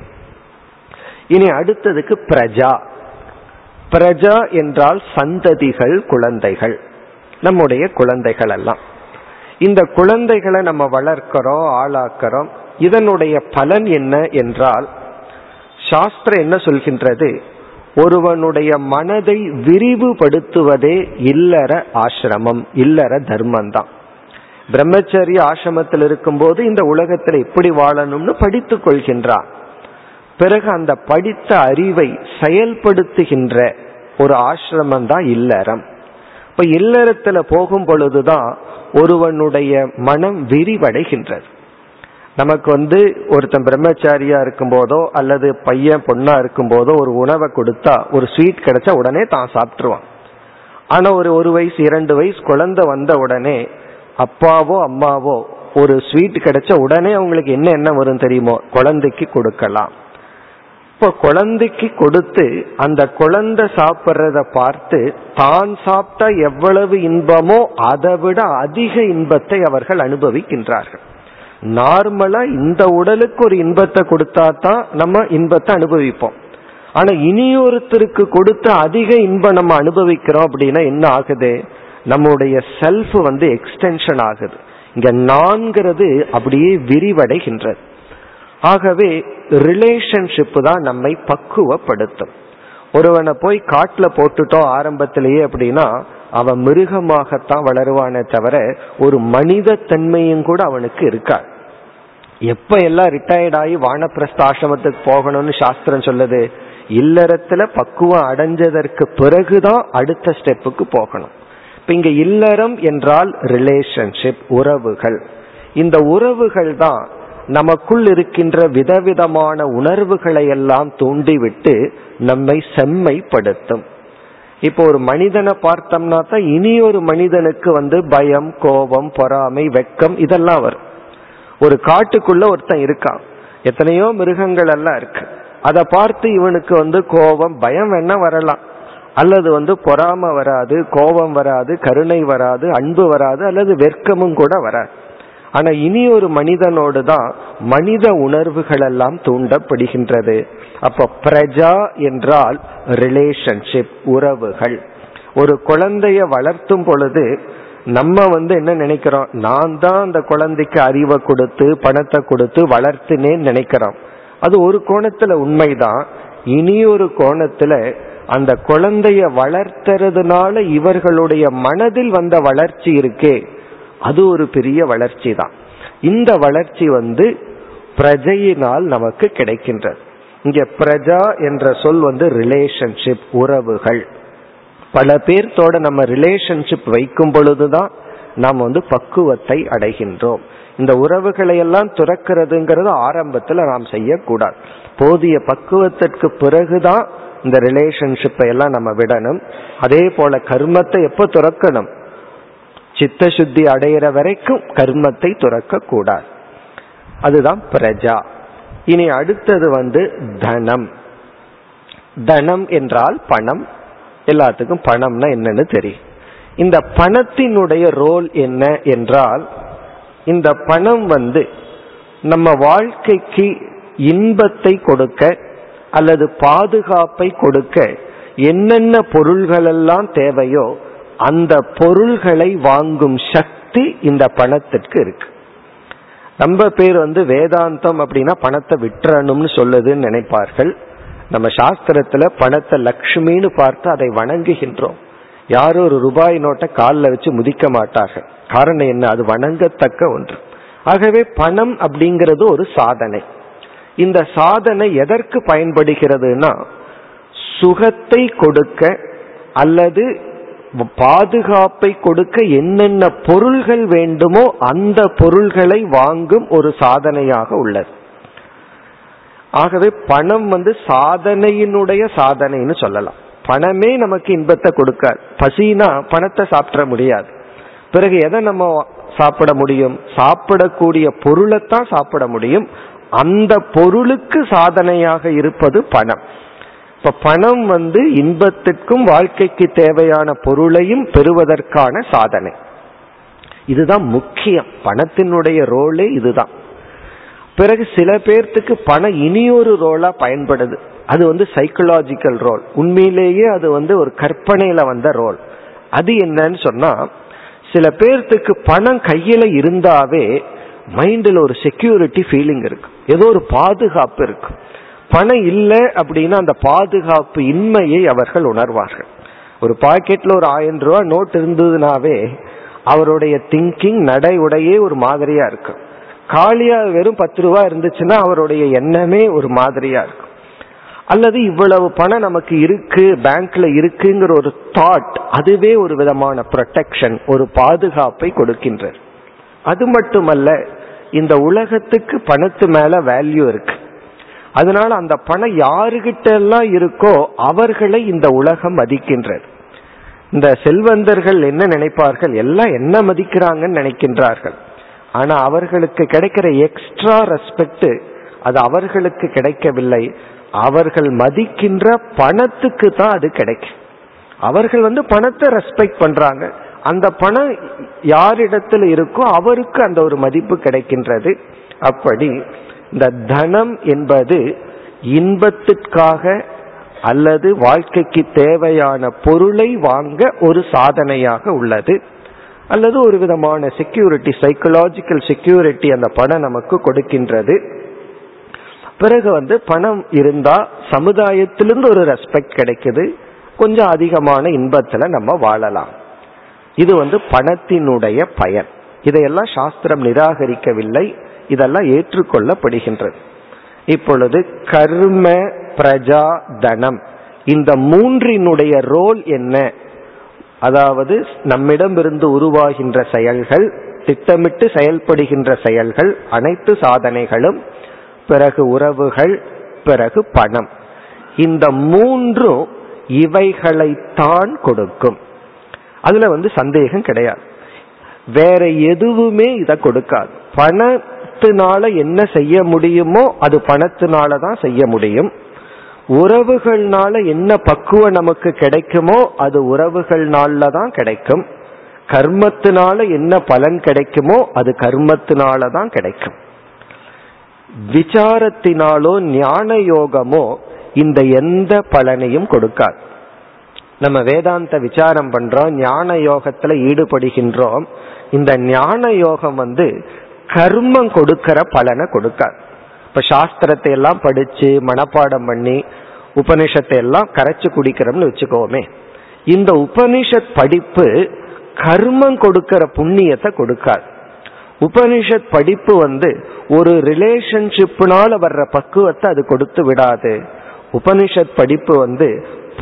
இனி அடுத்ததுக்கு பிரஜா. பிரஜா என்றால் சந்ததிகள், குழந்தைகள், நம்முடைய குழந்தைகள் எல்லாம். இந்த குழந்தைகளை நம்ம வளர்க்கிறோம், ஆளாக்கிறோம். இதனுடைய பலன் என்ன என்றால், சாஸ்திரம் என்ன சொல்கின்றது, ஒருவனுடைய மனதை விரிவுபடுத்துவதே இல்லற ஆசிரமம், இல்லற தர்மம் தான். பிரம்மச்சரிய ஆசிரமத்தில் இருக்கும்போது இந்த உலகத்தில் எப்படி வாழணும்னு படித்து கொள்கின்றான். பிறகு அந்த படித்த அறிவை செயல்படுத்துகின்ற ஒரு ஆசிரமம் தான் இல்லறம். இப்ப இல்லறத்துல போகும் பொழுதுதான் ஒருவனுடைய மனம் விரிவடைகின்றது. நமக்கு ஒருத்தன் பிரம்மச்சாரியா இருக்கும் போதோ அல்லது பையன் பொண்ணா இருக்கும் போதோ ஒரு உணவை கொடுத்தா, ஒரு ஸ்வீட் கிடைச்சா உடனே தான் சாப்பிட்டுருவான். ஆனா ஒரு வயசு 2 வயசு குழந்தை வந்த உடனே அப்பாவோ அம்மாவோ ஒரு ஸ்வீட் கிடைச்ச உடனே அவங்களுக்கு என்ன என்ன வரும் தெரியுமோ, குழந்தைக்கு கொடுக்கலாம். இப்போ குழந்தைக்கு கொடுத்து அந்த குழந்தை சாப்பிட்றத பார்த்து தான் சாப்பிட்டா எவ்வளவு இன்பமோ அதை விட அதிக இன்பத்தை அவர்கள் அனுபவிக்கின்றார்கள். நார்மலா இந்த உடலுக்கு ஒரு இன்பத்தை கொடுத்தா தான் நம்ம இன்பத்தை அனுபவிப்போம். ஆனா இனியொருத்தருக்கு கொடுத்த அதிக இன்பம் நம்ம அனுபவிக்கிறோம் அப்படின்னா என்ன ஆகுது? நம்முடைய செல்ஃப் எக்ஸ்டென்ஷன் ஆகுது. இங்க நான்கிறது அப்படியே விரிவடைகின்றது. ஆகவே ரிலேஷன்ஷிப் தான் நம்மை பக்குவப்படுத்தும். ஒருவனை போய் காட்டுல போட்டுட்டோம் ஆரம்பத்திலேயே அப்படின்னா அவன் மிருகமாகத்தான் வளருவானே தவிர ஒரு மனித தன்மையும் கூட அவனுக்கு இருக்காது. எப்ப எல்லாம் ரிட்டையர்ட் ஆகி வானப்பிரஸ்த ஆசிரமத்துக்கு போகணும்னு சாஸ்திரம் சொல்லுது? இல்லறத்துல பக்குவம் அடைஞ்சதற்கு பிறகுதான் அடுத்த ஸ்டெப்புக்கு போகணும். இப்ப இங்க இல்லறம் என்றால் ரிலேஷன்ஷிப், உறவுகள். இந்த உறவுகள் தான் நமக்குள் இருக்கின்ற விதவிதமான உணர்வுகளை எல்லாம் தூண்டிவிட்டு நம்மை செம்மைப்படுத்தும். இப்போ ஒரு மனிதனை பார்த்தோம்னா தான் இனி ஒரு மனிதனுக்கு பயம், கோபம், பொறாமை, வெக்கம் இதெல்லாம் வரும். ஒரு காட்டுக்குள்ள ஒருத்தன் இருக்கான், எத்தனையோ மிருகங்கள் எல்லாம் இருக்கு, அதை பார்த்து இவனுக்கு கோபம், பயம் வேணா வரலாம், அல்லது பொறாமை வராது, கோபம் வராது, கருணை வராது, அன்பு வராது, அல்லது வெட்கமும் கூட வராது. ஆனா இனி ஒரு மனிதனோடு தான் மனித உணர்வுகள் எல்லாம் தூண்டப்படுகின்றது. அப்ப பிரஜா என்றால் ரிலேஷன்ஷிப், உறவுகள். ஒரு குழந்தைய வளர்த்தும் பொழுது நம்ம என்ன நினைக்கிறோம்? நான் தான் அந்த குழந்தைக்கு அறிவை கொடுத்து பணத்தை கொடுத்து வளர்த்தினேன்னு நினைக்கிறோம். அது ஒரு கோணத்துல உண்மைதான். இனி ஒரு கோணத்துல அந்த குழந்தைய வளர்த்துறதுனால இவர்களுடைய மனதில் வந்த வளர்ச்சி இருக்கே, அது ஒரு பெரிய வளர்ச்சி தான். இந்த வளர்ச்சி பிரஜையினால் நமக்கு கிடைக்கின்றது. இங்க பிரஜா என்ற சொல் ரிலேஷன்ஷிப், உறவுகள். பல பேர்த்தோட நம்ம ரிலேஷன்ஷிப் வைக்கும் பொழுதுதான் நாம் பக்குவத்தை அடைகின்றோம். இந்த உறவுகளை எல்லாம் துறக்கிறதுங்கிறது ஆரம்பத்துல நாம் செய்யக்கூடாது. போதிய பக்குவத்திற்கு பிறகுதான் இந்த ரிலேஷன்ஷிப்பை எல்லாம் நம்ம விடணும். அதே போல கர்மத்தை எப்ப துறக்கணும்? சித்தசுத்தி அடைகிற வரைக்கும் கர்மத்தை துறக்க கூடாது. அதுதான் பிரஜா. இனி அடுத்தது தனம். தனம் என்றால் பணம். எல்லாத்துக்கும் பணம்னா என்னன்னு தெரியும். இந்த பணத்தினுடைய ரோல் என்ன என்றால், இந்த பணம் நம்ம வாழ்க்கைக்கு இன்பத்தை கொடுக்க அல்லது பாதுகாப்பை கொடுக்க என்னென்ன பொருள்களெல்லாம் தேவையோ அந்த பொருள்களை வாங்கும் சக்தி இந்த பணத்திற்கு இருக்கு. நம்ம பேர் வேதாந்தம் அப்படின்னா பணத்தை விட்டுறணும்னு சொல்லுதுன்னு நினைப்பார்கள். நம்ம சாஸ்திரத்துல பணத்தை லக்ஷ்மின்னு பார்த்து அதை வணங்குகின்றோம். யாரும் ஒரு ரூபாய் நோட்டை காலில் வச்சு முதிக்க மாட்டார்கள். காரணம் என்ன? அது வணங்கத்தக்க ஒன்று. ஆகவே பணம் அப்படிங்கிறது ஒரு சாதனை. இந்த சாதனை எதற்கு பயன்படுகிறதுனா, சுகத்தை கொடுக்க அல்லது பாதுகாப்பை கொடுக்க என்னென்ன பொருள்கள் வேண்டுமோ அந்த பொருள்களை வாங்கும் ஒரு சாதனையாக உள்ளது. ஆகவே பணம் சாதனையினுடைய சாதனைன்னு சொல்லலாம். பணமே நமக்கு இன்பத்தை கொடுக்காது. பசினா பணத்தை சாப்பிட முடியாது. பிறகு எதை நம்ம சாப்பிட முடியும்? சாப்பிடக்கூடிய பொருளைத்தான் சாப்பிட முடியும். அந்த பொருளுக்கு சாதனையாக இருப்பது பணம். இப்ப பணம் இன்பத்திற்கும் வாழ்க்கைக்கு தேவையான பொருளையும் பெறுவதற்கான சாதனை. இதுதான் முக்கியம். பணத்தினுடைய ரோலே இதுதான். பிறகு சில பேர்த்துக்கு பணம் இனியொரு ரோலா பயன்படுது. அது சைக்கலாஜிக்கல் ரோல். உண்மையிலேயே அது ஒரு கற்பனையில வந்த ரோல். அது என்னன்னு சொன்னா, சில பேர்த்துக்கு பணம் கையில இருந்தாவே மைண்டில் ஒரு செக்யூரிட்டி ஃபீலிங் இருக்கு, ஏதோ ஒரு பாதுகாப்பு இருக்கு. பணம் இல்லை அப்படின்னா அந்த பாதுகாப்பு இன்மையை அவர்கள் உணர்வார்கள். ஒரு பாக்கெட்ல ஒரு 1000 ரூபா நோட் இருந்ததுனாவே அவருடைய திங்கிங் நடை உடையே ஒரு மாதிரியா இருக்கும். காலியா வெறும் 10 ரூபா இருந்துச்சுன்னா அவருடைய எண்ணமே ஒரு மாதிரியா இருக்கும். அல்லது இவ்வளவு பணம் நமக்கு இருக்கு, பேங்க்ல இருக்குங்கிற ஒரு தாட், அதுவே ஒரு விதமான ப்ரொடெக்ஷன், ஒரு பாதுகாப்பை கொடுக்கின்றது. அது மட்டுமல்ல, இந்த உலகத்துக்கு பணத்து மேல வேல்யூ இருக்கு. அதனால அந்த பணம் யாருகிட்ட எல்லாம் இருக்கோ அவர்களை இந்த உலகம் மதிக்கின்றது. இந்த செல்வந்தர்கள் என்ன நினைப்பார்கள், எல்லாம் என்ன மதிக்கிறாங்கன்னு நினைக்கின்றார்கள். ஆனா அவர்களுக்கு கிடைக்கிற எக்ஸ்ட்ரா ரெஸ்பெக்ட் அது அவர்களுக்கு கிடைக்கவில்லை. அவர்கள் மதிக்கின்ற பணத்துக்கு தான் அது கிடைக்கும். அவர்கள் பணத்தை ரெஸ்பெக்ட் பண்றாங்க. அந்த பணம் யாரிடத்துல இருக்கோ அவருக்கு அந்த ஒரு மதிப்பு கிடைக்கின்றது. அப்படி இந்த தனம் என்பது இன்பத்திற்காக அல்லது வாழ்க்கைக்கு தேவையான பொருளை வாங்க ஒரு சாதனையாக உள்ளது, அல்லது ஒரு விதமான செக்யூரிட்டி, சைக்கலாஜிக்கல் செக்யூரிட்டி அந்த பணம் நமக்கு கொடுக்கின்றது. பிறகு பணம் இருந்தா சமுதாயத்திலிருந்து ஒரு ரெஸ்பெக்ட் கிடைக்குது, கொஞ்சம் அதிகமான இன்பத்துல நம்ம வாழலாம். இது பணத்தினுடைய பயன். இதையெல்லாம் சாஸ்திரம் நிராகரிக்கவில்லை, இதெல்லாம் ஏற்றுக்கொள்ளப்படுகின்றது. இப்பொழுது கர்ம, பிரஜா, தனம், இந்த மூன்றினுடைய ரோல் என்ன? அதாவது நம்மிடமிருந்து உருவாகின்ற செயல்கள், திட்டமிட்டு செயல்படுகின்ற செயல்கள், அனைத்து சாதனைகளும், பிறகு உறவுகள், பிறகு பணம். இந்த மூன்றும் இவைகளைத்தான் கொடுக்கும். அதுல சந்தேகம் கிடையாது. வேற எதுவுமே இதை கொடுக்காது. பணத்தினால என்ன செய்ய முடியுமோ அது பணத்தினால தான் செய்ய முடியும். உறவுகள்னால என்ன பக்குவம் நமக்கு கிடைக்குமோ அது உறவுகள்னால தான் கிடைக்கும். கர்மத்தினால என்ன பலன் கிடைக்குமோ அது கர்மத்தினால தான் கிடைக்கும். விசாரத்தினாலோ ஞான யோகமோ இந்த எந்த பலனையும் கொடுக்காது. நம்ம வேதாந்த விசாரம் பண்றோம், ஞான யோகத்துல ஈடுபடுகின்றோம். இந்த ஞான யோகம் கர்மம் கொடுக்கிற பலனை கொடுக்காது. இப்ப சாஸ்திரத்தை எல்லாம் படிச்சு மனப்பாடம் பண்ணி உபனிஷத்தை எல்லாம் கரைச்சு குடிக்கிறோம்னு வச்சுக்கோமே, இந்த உபனிஷத் படிப்பு கர்மம் கொடுக்கிற புண்ணியத்தை கொடுக்காது. உபனிஷத் படிப்பு ஒரு ரிலேஷன்ஷிப்னால வர்ற பக்குவத்தை அது கொடுத்து விடாது. உபனிஷத் படிப்பு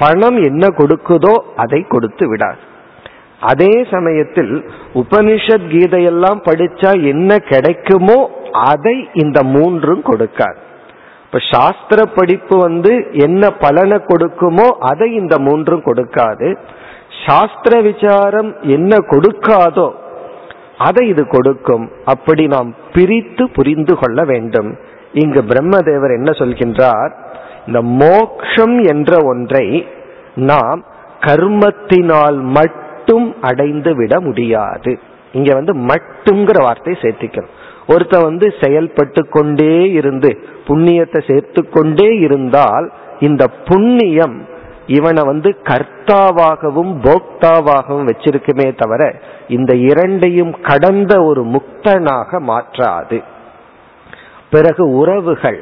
பணம் என்ன கொடுக்குதோ அதை கொடுத்து விடாது. அதே சமயத்தில் உபனிஷத் கீதையெல்லாம் படிச்சா என்ன கிடைக்குமோ அதை இந்த மூன்றும் கொடுக்காது. இப்ப சாஸ்திர படிப்பு என்ன பலனை கொடுக்குமோ அதை இந்த மூன்றும் கொடுக்காது. சாஸ்திர விசாரம் என்ன கொடுக்காதோ அதை இது கொடுக்கும். அப்படி நாம் பிரித்து புரிந்து கொள்ள வேண்டும். இங்கு பிரம்மதேவர் என்ன சொல்கின்றார், இந்த மோக்ஷம் என்ற ஒன்றை நாம் கர்மத்தினால் மட்டும் அடைந்து விட முடியாது. இங்க மட்டும்ங்கிற வார்த்தையை சேர்த்திக்கணும். ஒருத்த செயல்பட்டு கொண்டே இருந்து புண்ணியத்தை சேர்த்து கொண்டே இருந்தால் இந்த புண்ணியம் இவனை கர்த்தாவாகவும் போக்தாவாகவும் வச்சிருக்குமே தவிர இந்த இரண்டையும் கடந்த ஒரு முக்தனாக மாற்றாது. பிறகு உறவுகள்,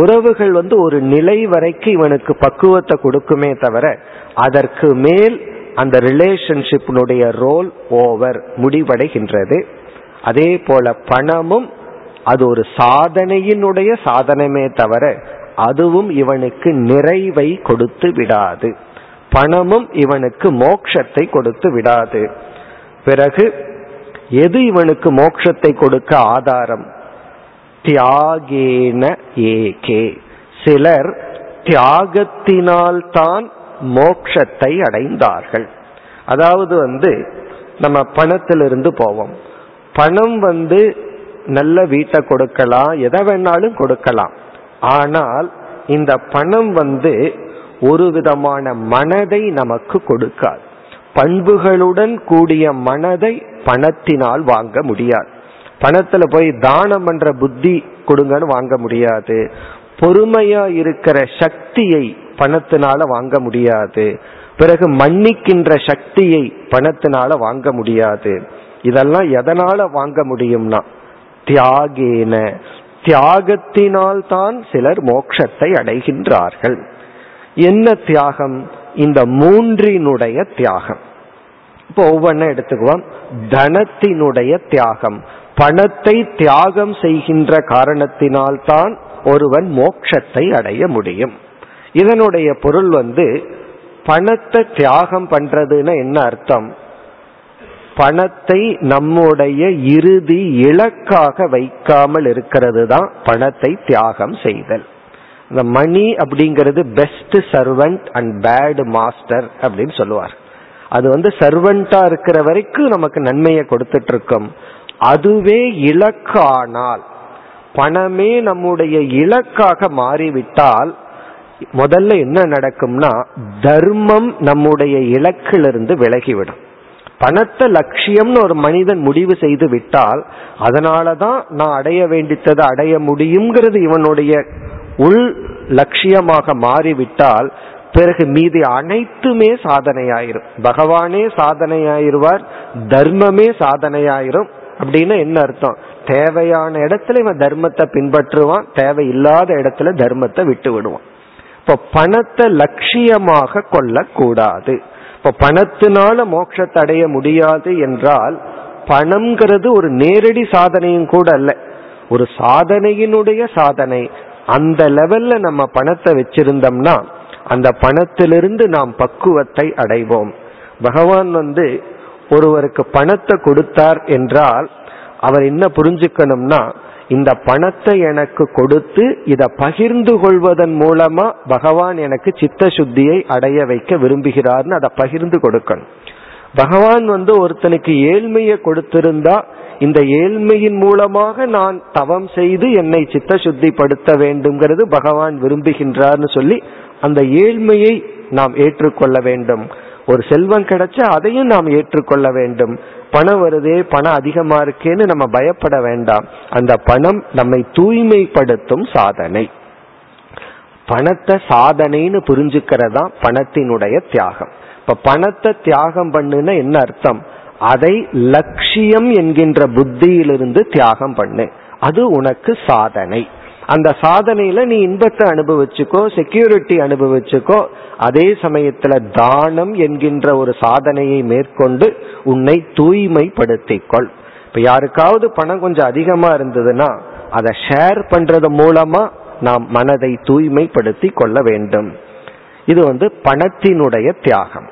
உறவுகள் ஒரு நிலை வரைக்கும் இவனுக்கு பக்குவத்தை கொடுக்குமே தவிர அதற்கு மேல் அந்த ரிலேஷன்ஷிப்னுடைய ரோல் ஓவர், முடிவடைகின்றது. அதே போல பணமும் அது ஒரு சாதனையினுடைய சாதனமே தவிர அதுவும் இவனுக்கு நிறைவை கொடுத்து விடாது. பணமும் இவனுக்கு மோட்சத்தை கொடுத்து விடாது. பிறகு எது இவனுக்கு மோட்சத்தை கொடுக்க ஆதாரம்? தியாகேன ஏகே. சிலர் தியாகத்தினால்தான் மோட்சத்தை அடைந்தார்கள். அதாவது நம்ம பணத்திலிருந்து போவோம். பணம் நல்ல வீட்டை கொடுக்கலாம், எதை வேணாலும் கொடுக்கலாம். ஆனால் இந்த பணம் ஒரு விதமான மனதை நமக்கு கொடுக்காது. பண்புகளுடன் கூடிய மனதை பணத்தினால் வாங்க முடியாது. பணத்துல போய் தானம் பண்ற புத்தி கொடுங்கன்னு வாங்க முடியாது. பொறுமையா இருக்கிற சக்தியை பணத்தினால வாங்க முடியாது. பிறகு மன்னிக்கின்ற சக்தியை பணத்தினால வாங்க முடியாது. இதெல்லாம் எதனால வாங்க முடியும்னா தியாகேன, தியாகத்தினால் தான் சிலர் மோட்சத்தை அடைகின்றார்கள். என்ன தியாகம்? இந்த மூன்றினுடைய தியாகம். இப்போ ஒவ்வொன்றும் எடுத்துக்குவோம். தனத்தினுடைய தியாகம், பணத்தை தியாகம் செய்கின்ற காரணத்தினால் தான் ஒருவன் மோட்சத்தை அடைய முடியும். இதனுடைய பொருள் பணத்தை தியாகம் பண்றதுன்னா என்ன அர்த்தம்? பணத்தை நம்முடைய இறுதி இலக்காக வைக்காமல் இருக்கிறது தான் பணத்தை தியாகம் செய்தல். இந்த மணி அப்படிங்கிறது best servant and bad master அப்படின்னு சொல்லுவார். அது சர்வெண்டா இருக்கிற வரைக்கும் நமக்கு நன்மையை கொடுத்துட்டு இருக்கும். அதுவே இலக்கானால், பணமே நம்முடைய இலக்காக மாறிவிட்டால் முதல்ல என்ன நடக்கும்னா தர்மம் நம்முடைய இலக்கிலிருந்து விலகிவிடும். பணத்தை லட்சியம்னு ஒரு மனிதன் முடிவு செய்து விட்டால் அதனாலதான் நான் அடைய வேண்டித்ததை அடைய முடியுங்கிறது இவனுடைய உள் லட்சியமாக மாறிவிட்டால் பிறகு மீதி அனைத்துமே சாதனையாயிரும். பகவானே சாதனையாயிருவார், தர்மமே சாதனையாயிரும். அப்படின்னா என்ன அர்த்தம்? தேவையான இடத்துல இவன் தர்மத்தை பின்பற்றுவான், தேவையில்லாத இடத்துல தர்மத்தை விட்டு விடுவான். இப்போ பணத்தை லட்சியமாக கொள்ளக்கூடாது. இப்போ பணத்தினால மோட்சத்தை அடைய முடியாது என்றால் பணம்ங்கிறது ஒரு நேரடி சாதனையும் கூட அல்ல, ஒரு சாதனையினுடைய சாதனை. அந்த லெவல்ல நம்ம பணத்தை வச்சிருந்தோம்னா அந்த பணத்திலிருந்து நாம் பக்குவத்தை அடைவோம். பகவான் ஒருவருக்கு பணத்தை கொடுத்தார் என்றால் அவர் என்ன புரிஞ்சுக்கணும்னா, இந்த பணத்தை எனக்கு கொடுத்து இதை பகிர்ந்து கொள்வதன் மூலமா பகவான் எனக்கு சித்த சுத்தியை அடைய வைக்க விரும்புகிறார்னு அதை பகிர்ந்து கொடுக்கணும். பகவான் ஒருத்தனுக்கு ஏழ்மையை கொடுத்திருந்தா இந்த ஏழ்மையின் மூலமாக நான் தவம் செய்து என்னை சித்த சுத்திப்படுத்த வேண்டும்ங்கிறது பகவான் விரும்புகின்றார்னு சொல்லி அந்த ஏழ்மையை நாம் ஏற்றுக்கொள்ள வேண்டும். ஒரு செல்வம் கிடைச்சா அதையும் நாம் ஏற்றுக்கொள்ள வேண்டும். பணம் வருதே, பணம் அதிகமா இருக்கேன்னு நம்ம பயப்பட வேண்டாம். அந்த பணம் நம்மை தூய்மைப்படுத்தும் சாதனை. பணத்தை சாதனைன்னு புரிஞ்சுக்கிறதா பணத்தினுடைய தியாகம். இப்ப பணத்தை தியாகம் பண்ணுன்னா என்ன அர்த்தம்? அதை லட்சியம் என்கின்ற புத்தியிலிருந்து தியாகம் பண்ணு, அது உனக்கு சாதனை. அந்த சாதனையில நீ இன்பத்தை அனுபவிச்சுக்கோ, செக்யூரிட்டி அனுபவிச்சுக்கோ. அதே சமயத்துல தானம் என்கின்ற ஒரு சாதனையை மேற்கொண்டு உன்னை தூய்மைப்படுத்திக்கொள். இப்ப யாருக்காவது பணம் கொஞ்சம் அதிகமா இருந்ததுன்னா அதை ஷேர் பண்றது மூலமா நாம் மனதை தூய்மைப்படுத்தி கொள்ள வேண்டும். இது பணத்தினுடைய தியாகம்.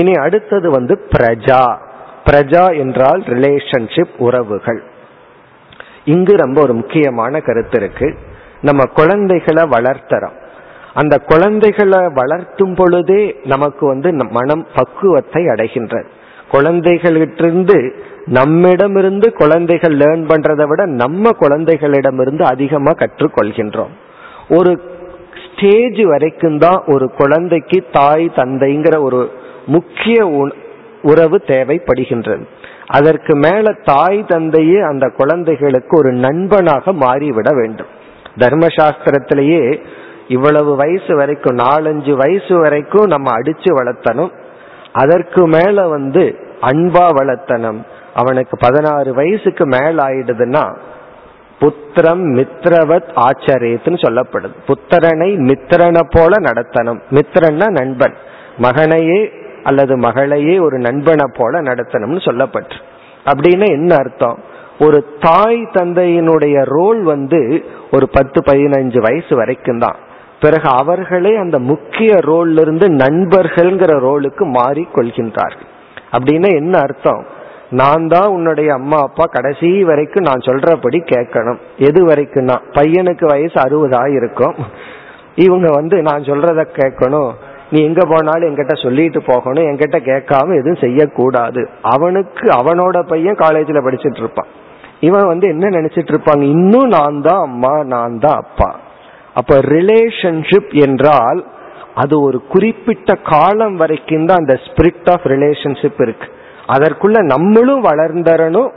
இனி அடுத்தது பிரஜா. பிரஜா என்றால் ரிலேஷன்ஷிப், உறவுகள். இங்கு ரொம்ப ஒரு முக்கியமான கருத்து இருக்கு. நம்ம குழந்தைகளை வளர்த்துறோம். அந்த குழந்தைகளை வளர்த்தும் பொழுதே நமக்கு மனம் பக்குவத்தை அடைகின்றது. குழந்தைகளிட்டிருந்து நம்மிடமிருந்து குழந்தைகள் லேர்ன் பண்றதை விட நம்ம குழந்தைகளிடமிருந்து அதிகமாக கற்றுக்கொள்கின்றோம். ஒரு ஸ்டேஜ் வரைக்கும் தான் ஒரு குழந்தைக்கு தாய் தந்தைங்கிற ஒரு முக்கிய உறவு தேவைப்படுகின்றது. அதற்கு மேல தாய் தந்தையே அந்த குழந்தைகளுக்கு ஒரு நண்பனாக மாறிவிட வேண்டும். தர்மசாஸ்திரத்திலேயே இவ்வளவு வயசு வரைக்கும், 4-5 வயசு வரைக்கும் நம்ம அடிச்சு வளர்த்தனும். அதற்கு மேல அன்பா வளர்த்தனும். அவனுக்கு 16 வயசுக்கு மேல ஆயிடுதுன்னா புத்திரம் மித்ரவத் ஆச்சரியத்துன்னு சொல்லப்படுது. புத்திரனை மித்திரனை போல நடத்தணும். மித்திரன்னா நண்பன். மகனையே அல்லது மகளையே ஒரு நண்பனை போல நடத்தணும்னு சொல்லப்பட்டு. அப்படின்னு என்ன அர்த்தம்? ஒரு தாய் தந்தையினுடைய ரோல் ஒரு 10-15 வயசு வரைக்கும் தான். பிறகு அவர்களே அந்த முக்கிய ரோல்ல இருந்து நண்பர்கள்ங்கிற ரோலுக்கு மாறி கொள்கின்றார்கள். அப்படின்னா என்ன அர்த்தம்? நான் தான் உன்னுடைய அம்மா அப்பா, கடைசி வரைக்கும் நான் சொல்றபடி கேட்கணும். எது வரைக்கும்னா, பையனுக்கு வயசு 60 ஆயிருக்கும், இவங்க நான் சொல்றத கேட்கணும், நீ எங்க போனாலும் என்கிட்ட சொல்லிட்டு போகணும், என்கிட்ட கேட்காம எதுவும் செய்யக்கூடாது. அவனுக்கு அவனோட பையன் காலேஜில் படிச்சுட்டு இருப்பான். இவன் என்ன நினைச்சிட்டு இருப்பாங்க, இன்னும் நான் தான் அம்மா, நான் தான் அப்பா. அப்ப ரிலேஷன்ஷிப் என்றால் அது ஒரு குறிப்பிட்ட காலம் வரைக்கும் தான் அந்த ஸ்பிரிட் ஆஃப் ரிலேஷன்ஷிப் இருக்கு. அதற்குள்ள நம்மளும் வளர்ந்தரணும்,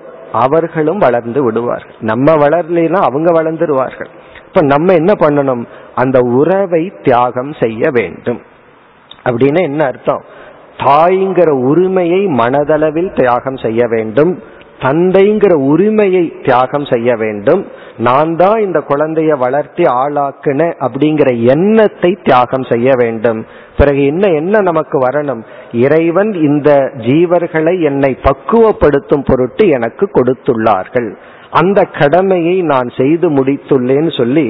அவர்களும் வளர்ந்து விடுவார்கள். நம்ம வளரலைன்னா அவங்க வளர்ந்துருவார்கள். இப்ப நம்ம என்ன பண்ணணும்? அந்த உறவை தியாகம் செய்ய வேண்டும். அப்படின்னா என்ன அர்த்தம்? தாய்ங்கிற உரிமையை மனதளவில் தியாகம் செய்ய வேண்டும். தந்தைங்கிற உரிமையை தியாகம் செய்ய வேண்டும். நான் தான் இந்த குழந்தைய வளர்த்தி ஆளாக்குன அப்படிங்கிற எண்ணத்தை தியாகம் செய்ய வேண்டும். பிறகு என்ன என்ன நமக்கு வரணும்? இறைவன் இந்த ஜீவர்களை என்னை பக்குவப்படுத்தும் பொருட்டு எனக்கு கொடுத்துள்ளார்கள், அந்த கடமையை நான் செய்து முடித்துள்ளேன்னு சொல்லி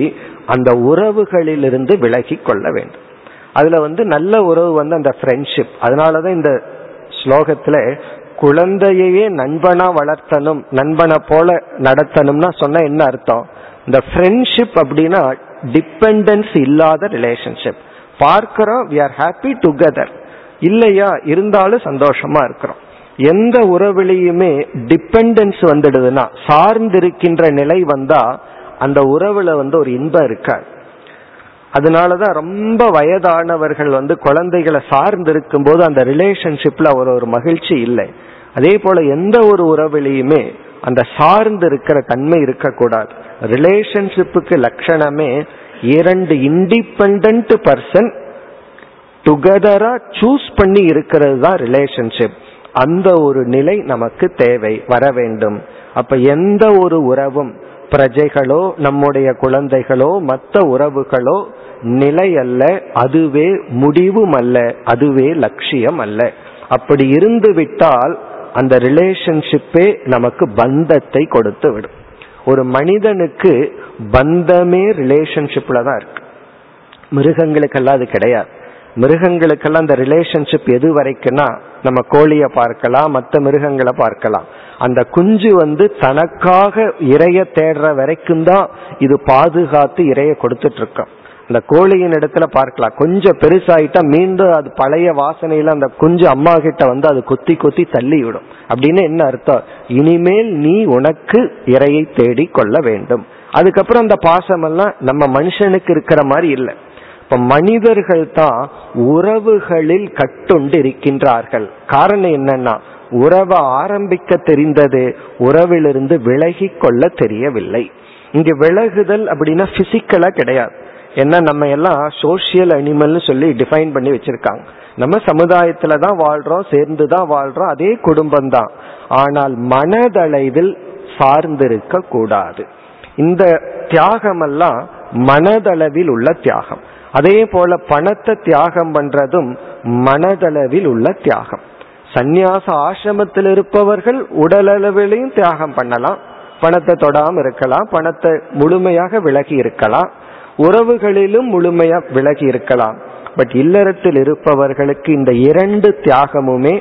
அந்த உறவுகளிலிருந்து விலகி கொள்ள வேண்டும். அதுல நல்ல உறவு அந்த ஃப்ரெண்ட்ஷிப். அதனாலதான் இந்த ஸ்லோகத்துல குழந்தையே நண்பனா வளர்த்தனும், நண்பனை போல நடத்தணும்னா சொன்னா என்ன அர்த்தம்? இந்த ஃப்ரெண்ட்ஷிப் அப்படின்னா டிபெண்டன்ஸ் இல்லாத ரிலேஷன்ஷிப். பார்க்கிறோம், we are happy together, இல்லையா இருந்தாலும் சந்தோஷமா இருக்கிறோம். எந்த உறவுலையுமே டிபெண்டன்ஸ் வந்துடுதுன்னா, சார்ந்திருக்கின்ற நிலை வந்தா அந்த உறவுல ஒரு இன்பம் இருக்காது. அதனாலதான் ரொம்ப வயதானவர்கள் குழந்தைகளை சார்ந்திருக்கும் போது அந்த ரிலேஷன்ஷிப்ல ஒரு மகிழ்ச்சி இல்லை. அதே போல எந்த ஒரு உறவுலையுமே அந்த சார்ந்து இருக்கிற தன்மை இருக்கக்கூடாது. ரிலேஷன்ஷிப்புக்கு லட்சணமே இரண்டு இண்டிபெண்ட் பர்சன் டுகெதரா சூஸ் பண்ணி இருக்கிறது தான் ரிலேஷன்ஷிப். அந்த ஒரு நிலை நமக்கு தேவை, வர வேண்டும். அப்ப எந்த ஒரு உறவும், பிரஜைகளோ நம்முடைய குழந்தைகளோ மற்ற உறவுகளோ நிலை அல்ல, அதுவே முடிவும் அல்ல, அதுவே லட்சியம் அல்ல. அப்படி இருந்து விட்டால் அந்த ரிலேஷன்ஷிப்பே நமக்கு பந்தத்தை கொடுத்து விடும். ஒரு மனிதனுக்கு பந்தமே ரிலேஷன்ஷிப்ல தான் இருக்கு. மிருகங்களுக்கெல்லாம் அது கிடையாது. மிருகங்களுக்கெல்லாம் அந்த ரிலேஷன்ஷிப் எது வரைக்கும்னா, நம்ம கோழியை பார்க்கலாம், மற்ற மிருகங்களை பார்க்கலாம். அந்த குஞ்சு தனக்காக இறைய தேடுற வரைக்கும் தான் இது பாதுகாத்து இறைய கொடுத்துட்டு இருக்கோம். அந்த கோழியின் இடத்துல பார்க்கலாம், கொஞ்சம் பெருசாயிட்டா மீண்டும் அது பழைய வாசனையில அந்த குஞ்சு அம்மா கிட்ட அது கொத்தி கொத்தி தள்ளி விடும். அப்படின்னு என்ன அர்த்தம்? இனிமேல் நீ உனக்கு இறையை தேடி கொள்ள வேண்டும். அதுக்கப்புறம் அந்த பாசமெல்லாம் நம்ம மனுஷனுக்கு இருக்கிற மாதிரி இல்லை. இப்ப மனிதர்கள் தான் உறவுகளில் கட்டுண்டு இருக்கின்றார்கள். காரணம் என்னன்னா, உறவை ஆரம்பிக்க தெரிந்தது, உறவிலிருந்து விலகி கொள்ள தெரியவில்லை. இங்கு விலகுதல் அப்படின்னா பிசிக்கலா கிடையாது. ஏன்னா நம்ம எல்லாம் சோசியல் அனிமல்னு சொல்லி டிஃபைன் பண்ணி வச்சிருக்காங்க. நம்ம சமுதாயத்துல தான் வாழ்றோம், சேர்ந்து தான் வாழ்றோம், அதே குடும்பம் தான். ஆனால் மனதளவில் சார்ந்திருக்க கூடாது. இந்த தியாகமெல்லாம் மனதளவில் உள்ள தியாகம். அதே போல பணத்தை தியாகம் பண்றதும் மனதளவில் உள்ள தியாகம். சந்நியாச ஆசிரமத்தில் இருப்பவர்கள் உடலளவிலையும் தியாகம் பண்ணலாம், பணத்தை தொடாம இருக்கலாம், பணத்தை முழுமையாக விலகி இருக்கலாம், உறவுகளிலும் முழுமையா விலகி இருக்கலாம். பட் இல்லறத்தில் இருப்பவர்களுக்கு இந்த இரண்டு தியாகமுமே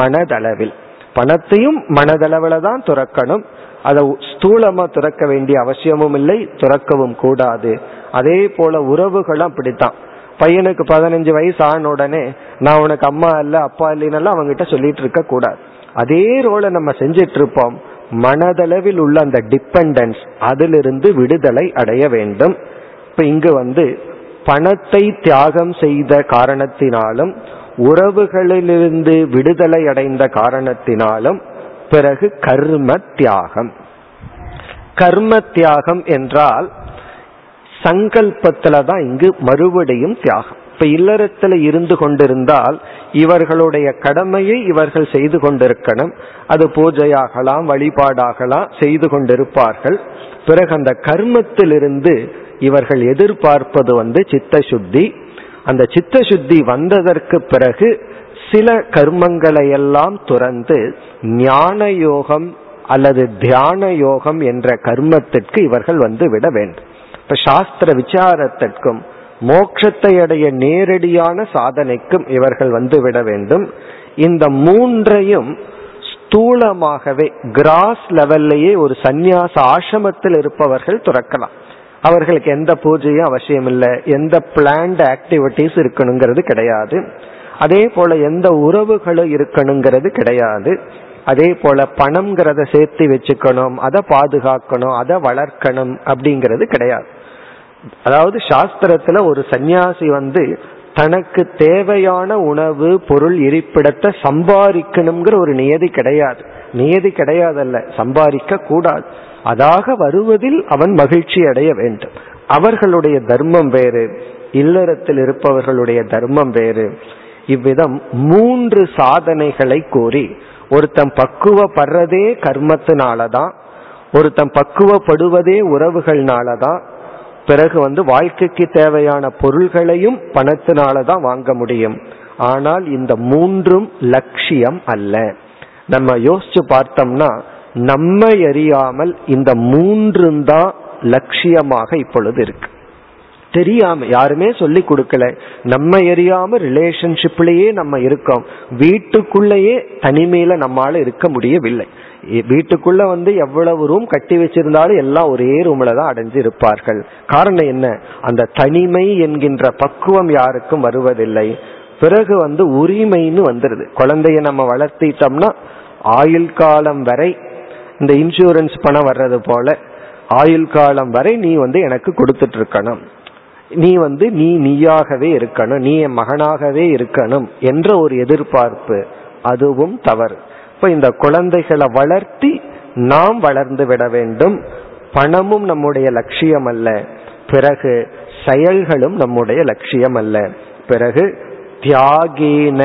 மனதளவில். பணத்தையும் மனதளவில் தான் துறக்கணும். அதை ஸ்தூலமா துறக்க வேண்டிய அவசியமும் இல்லை, துறக்கவும் கூடாது. அதே போல உறவுகளும் அப்படித்தான். பையனுக்கு 15 வயசு ஆன உடனே நான் உனக்கு அம்மா இல்ல அப்பா இல்லைன்னாலும் அவங்ககிட்ட சொல்லிட்டு இருக்க கூடாது. அதே ரோலை நம்ம செஞ்சிட்டு இருப்போம். மனதளவில் உள்ள அந்த டிபெண்டன்ஸ், அதிலிருந்து விடுதலை அடைய வேண்டும். இப்ப இங்கு பணத்தை தியாகம் செய்த காரணத்தினாலும் உறவுகளிலிருந்து விடுதலை அடைந்த காரணத்தினாலும் பிறகு கர்ம தியாகம். கர்ம தியாகம் என்றால் சங்கல்பத்துல தான் இங்கு மறுபடியும் தியாகம். இப்ப இல்லறத்துல இருந்து கொண்டிருந்தால் இவர்களுடைய கடமையை இவர்கள் செய்து கொண்டிருக்கணும். அது பூஜையாகலாம், வழிபாடாகலாம் செய்து கொண்டிருப்பார்கள். பிறகு அந்த கர்மத்திலிருந்து இவர்கள் எதிர்பார்ப்பது சித்தசுத்தி. அந்த சித்தசுத்தி வந்ததற்கு பிறகு சில கர்மங்களை எல்லாம் துறந்து ஞான யோகம் அல்லது தியான யோகம் என்ற கர்மத்திற்கு இவர்கள் விட வேண்டும். இப்ப சாஸ்திர விசாரத்திற்கும் மோட்சத்தை அடைய நேரடியான சாதனைக்கும் இவர்கள் விட வேண்டும். இந்த மூன்றையும் ஸ்தூலமாகவே கிராஸ் லெவல்லையே ஒரு சந்நியாச ஆசிரமத்தில் இருப்பவர்கள் துறக்கலாம். அவர்களுக்கு எந்த பூஜையும் அவசியம் இல்லை, எந்த பிளான்ட் ஆக்டிவிட்டிஸ் இருக்கணுங்கிறது கிடையாது. அதே போல எந்த உறவுகளும் இருக்கணுங்கிறது கிடையாது. அதே போல பணம்ங்கிறத சேர்த்து வச்சுக்கணும், அதை பாதுகாக்கணும், அதை வளர்க்கணும் அப்படிங்கிறது கிடையாது. அதாவது சாஸ்திரத்துல ஒரு சந்நியாசி தனக்கு தேவையான உணவு பொருள் இருப்பிடத்தை சம்பாதிக்கணுங்கிற ஒரு நியதி கிடையாது. நியதி கிடையாதல்ல, சம்பாதிக்க கூடாது. அதாக வருவதில் அவன் மகிழ்ச்சி அடைய வேண்டும். அவர்களுடைய தர்மம் வேறு, இல்லறத்தில் இருப்பவர்களுடைய தர்மம் வேறு. இவ்விதம் 3 சாதனைகளை கூறி ஒருத்தன் பக்குவப்படுறதே கர்மத்தினாலதான், ஒருத்தன் பக்குவப்படுவதே உறவுகள்னாலதான். பிறகு வாழ்க்கைக்கு தேவையான பொருள்களையும் பணத்தினாலதான் வாங்க முடியும். ஆனால் இந்த மூன்றும் லட்சியம் அல்ல. நம்ம யோசிச்சு பார்த்தோம்னா நம்மை அறியாமல் இந்த மூன்றும் தான் லட்சியமாக இப்பொழுது இருக்கு. தெரியாம, யாருமே சொல்லி கொடுக்கல, நம்ம எரியாம ரிலேஷன்ஷிப்லயே நம்ம இருக்கோம். வீட்டுக்குள்ளேயே தனிமையில நம்மளால இருக்க முடியவில்லை. வீட்டுக்குள்ள எவ்வளவு ரூம் கட்டி வச்சிருந்தாலும் எல்லாம் ஒரே ரூம்ல தான் அடைஞ்சு இருப்பார்கள். காரணம் என்ன? அந்த தனிமை என்கின்ற பக்குவம் யாருக்கும் வருவதில்லை. பிறகு உரிமைன்னு வந்துருது. குழந்தைய நம்ம வளர்த்திட்டோம்னா ஆயுள் காலம் வரை, இந்த இன்சூரன்ஸ் பணம் வர்றது போல, ஆயுள் காலம் வரை நீ எனக்கு கொடுத்துட்டு இருக்கணும், நீ நீயாகவே இருக்கணும், நீ என் மகனாகவே இருக்கணும் என்ற ஒரு எதிர்பார்ப்பு. அதுவும் தவறு. இப்ப இந்த குழந்தைகளை வளர்த்தி நாம் வளர்ந்து விட வேண்டும். பணமும் நம்முடைய லட்சியம் அல்ல, பிறகு செயல்களும் நம்முடைய லட்சியம் அல்ல. பிறகு தியாகேன,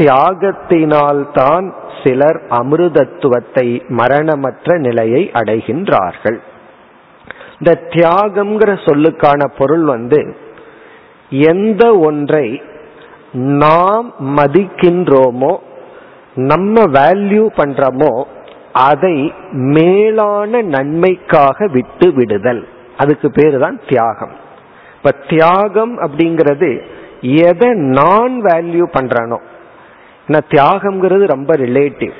தியாகத்தினால்தான் சிலர் அமிர்தத்துவத்தை, மரணமற்ற நிலையை அடைகின்றார்கள். இந்த தியாகம்ங்கிற சொல்லுக்கான பொருள் எந்த ஒன்றை நாம் மதிக்கின்றோமோ, நம்ம வேல்யூ பண்றோமோ, அதை மேலான நன்மைக்காக விட்டு விடுதல். அதுக்கு பேரு தான் தியாகம். இப்ப தியாகம் அப்படிங்கிறது எதை நான் வேல்யூ பண்றனோ. தியாகம்ங்கிறது ரொம்ப ரிலேட்டிவ்.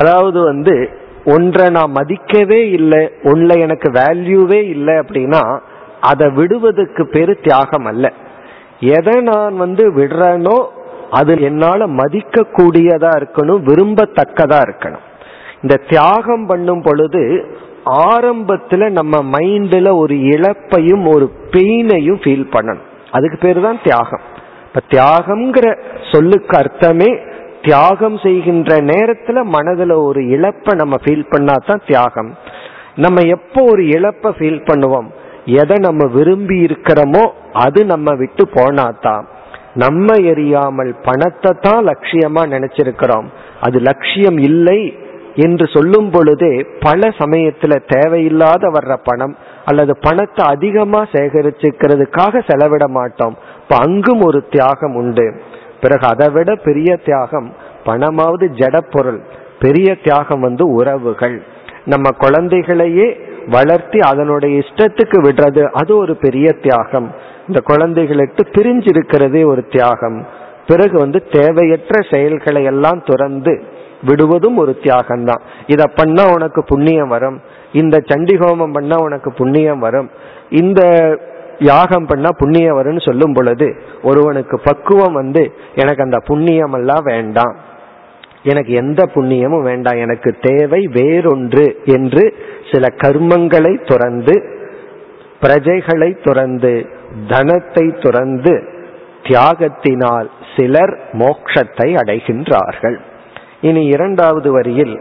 அதாவது ஒன்றை நான் மதிக்கவே இல்லை, ஒன்றை எனக்கு வேல்யூவே இல்லை அப்படின்னா அதை விடுவதற்கு பேரு தியாகம் அல்ல. எதை நான் விடுறேனோ அது என்னால் மதிக்க கூடியதா இருக்கணும், விரும்பத்தக்கதா இருக்கணும். இந்த தியாகம் பண்ணும் பொழுது ஆரம்பத்தில் நம்ம மைண்டில் ஒரு இழப்பையும் ஒரு பெயினையும் ஃபீல் பண்ணணும். அதுக்கு பேரு தான் தியாகம். இப்ப தியாகம்ங்கிற சொல்லுக்கு அர்த்தமே, தியாகம் செய்கின்ற நேரத்துல மனதுல ஒரு இழப்பை நம்ம ஃபீல் பண்ணாதான் தியாகம். நம்ம எப்போ ஒரு இழப்பை ஃபீல் பண்ணுவோம்? எதை நம்ம விரும்பி இருக்கிறோமோ அது நம்ம விட்டு போனாதான். நம்ம எரியாமல் பணத்தை தான் லட்சியமா நினைச்சிருக்கிறோம். அது லட்சியம் இல்லை என்று சொல்லும் பொழுதே பல சமயத்துல தேவையில்லாத வர்ற பணம், அல்லது பணத்தை அதிகமா சேகரிச்சுக்கிறதுக்காக செலவிட மாட்டோம். இப்ப அங்கும் ஒரு தியாகம் உண்டு. பிறகு அதை விட பெரிய தியாகம், பணமாவது ஜடப்பொருள், பெரிய தியாகம் உறவுகள். நம்ம குழந்தைகளையே வளர்த்தி அதனுடைய இஷ்டத்துக்கு விடுறது, அது ஒரு பெரிய தியாகம். இந்த குழந்தைகளுக்கு பிரிஞ்சிருக்கிறதே ஒரு தியாகம். பிறகு தேவையற்ற செயல்களை எல்லாம் துறந்து விடுவதும் ஒரு தியாகம்தான். இதை பண்ணா உனக்கு புண்ணியம் வரும், இந்த சண்டிஹோமம் பண்ணா உனக்கு புண்ணியம் வரும், இந்த யாகம் பண்ணா புண்ணியம் வரும்னு சொல்லும் பொழுது ஒருவனுக்கு பக்குவம் எனக்கு அந்த புண்ணியம் எல்லாம் வேண்டாம், எனக்கு எந்த புண்ணியமும் வேண்டாம், எனக்கு தேவை வேறொன்று என்று சில கர்மங்களை துறந்து, பிரஜைகளை துறந்து, தனத்தை துறந்து தியாகத்தினால் சிலர் மோட்சத்தை அடைகின்றார்கள். இனி இரண்டாவது வரியில்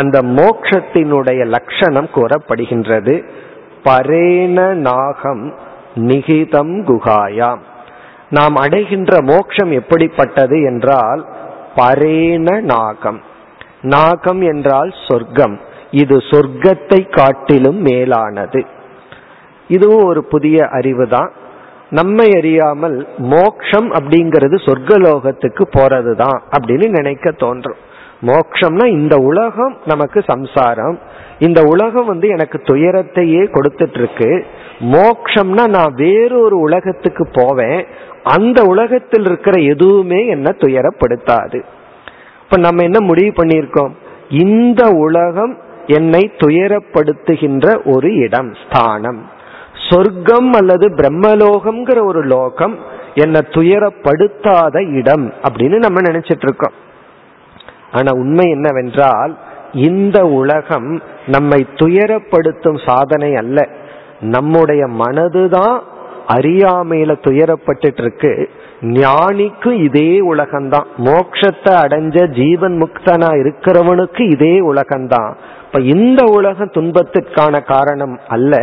அந்த மோட்சத்தினுடைய லட்சணம் கூறப்படுகின்றது. பரேன நாகம் நிகிதம் குகாயாம். நாம் அடைகின்ற மோட்சம் எப்படிப்பட்டது என்றால் பரேன நாகம். நாகம் என்றால் சொர்க்கம். இது சொர்க்கத்தை காட்டிலும் மேலானது. இதுவும் ஒரு புதிய அறிவு தான். நம்மை அறியாமல் மோட்சம் அப்படிங்கிறது சொர்க்கலோகத்துக்கு போறது தான் அப்படின்னு நினைக்க தோன்றும். மோட்சம்னா இந்த உலகம் நமக்கு சம்சாரம், இந்த உலகம் எனக்கு துயரத்தையே கொடுத்துட்டு இருக்கு. மோட்சம்னா நான் வேறொரு உலகத்துக்கு போவேன், அந்த உலகத்தில் இருக்கிற எதுவுமே என்ன துயரப்படுத்தாது. இப்ப நம்ம என்ன முடிவு பண்ணியிருக்கோம்? இந்த உலகம் என்னை துயரப்படுத்துகின்ற ஒரு இடம், ஸ்தானம். சொர்க்கம் அல்லது பிரம்மலோகம்ங்கிற ஒரு லோகம் என்னை துயரப்படுத்தாத இடம் அப்படின்னு நம்ம நினைச்சிட்டு இருக்கோம். ஆனா உண்மை என்னவென்றால் இந்த உலகம் நம்மை துயரப்படுத்தும் சாதனை அல்ல. நம்முடைய மனதுதான் அறியாமையில துயரப்பட்டுட்டு இருக்கு. ஞானிக்கு இதே உலகம்தான். மோட்சத்தை அடைஞ்ச ஜீவன் முக்தனா இருக்கிறவனுக்கு இதே உலகம்தான். இப்ப இந்த உலகம் துன்பத்திற்கான காரணம் அல்ல.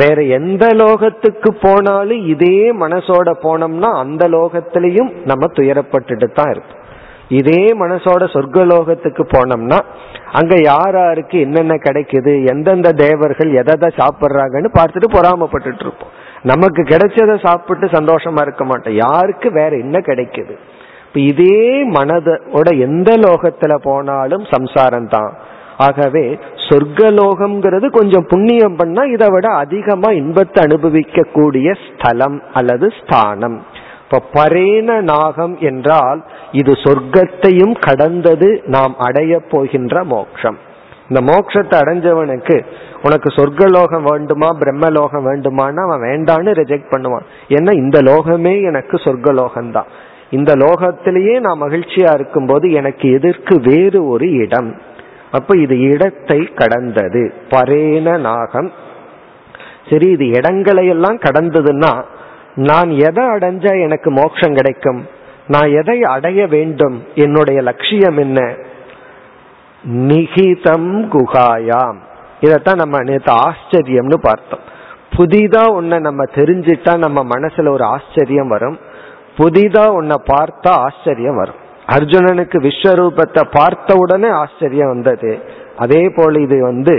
வேற எந்த லோகத்துக்கு போனாலும் இதே மனசோட போனோம்னா அந்த லோகத்திலையும் நம்ம துயரப்பட்டுட்டு தான் இருப்போம். இதே மனசோட சொர்க்கலோகத்துக்கு போனோம்னா அங்க யாராருக்கு என்னென்ன கிடைக்குது, எந்தெந்த தேவர்கள் எதை சாப்பிட்றாங்கன்னு பார்த்துட்டு பொறாமப்பட்டுட்டு இருப்போம். நமக்கு கிடைச்சதை சாப்பிட்டு சந்தோஷமா இருக்க மாட்டோம், யாருக்கு வேற என்ன கிடைக்குது. இப்ப இதே மனதோட எந்த லோகத்துல போனாலும் சம்சாரம் தான். ஆகவே சொர்க்கலோகம்ங்கிறது கொஞ்சம் புண்ணியம் பண்ணா இதை விட அதிகமா இன்பத்தை அனுபவிக்க கூடிய ஸ்தலம் அல்லது ஸ்தானம். இப்ப பரேன நாகம் என்றால் இது சொர்க்கத்தையும் கடந்தது நாம் அடைய போகின்ற மோட்சம். இந்த மோட்சத்தை அடைஞ்சவனுக்கு உனக்கு சொர்க்கலோகம் வேண்டுமா பிரம்மலோகம் வேண்டுமான்னு அவன் வேண்டான்னு ரிஜெக்ட் பண்ணுவான். ஏன்னா இந்த லோகமே எனக்கு சொர்க்கலோகம்தான், இந்த லோகத்திலேயே நான் மகிழ்ச்சியா இருக்கும் போது எனக்கு எதற்கு வேறு ஒரு இடம். அப்ப இது இடத்தை கடந்தது பரேன நாகம். சரி, இது இடங்களையெல்லாம் கடந்ததுன்னா நான் எதை அடைஞ்சா எனக்கு மோட்சம் கிடைக்கும், நான் எதை அடைய வேண்டும், என்னுடைய லட்சியம் என்ன? நிகிதம் குகாயாம். இதைத்தான் நம்ம நேற்று ஆச்சரியம்னு பார்த்தோம். புதிதா ஒன்ன நம்ம தெரிஞ்சிட்டா நம்ம மனசுல ஒரு ஆச்சரியம் வரும், புதிதா ஒன்ன பார்த்தா ஆச்சரியம் வரும். அர்ஜுனனுக்கு விஸ்வரூபத்தை பார்த்த உடனே ஆச்சரியம் வந்தது. அதே போல இது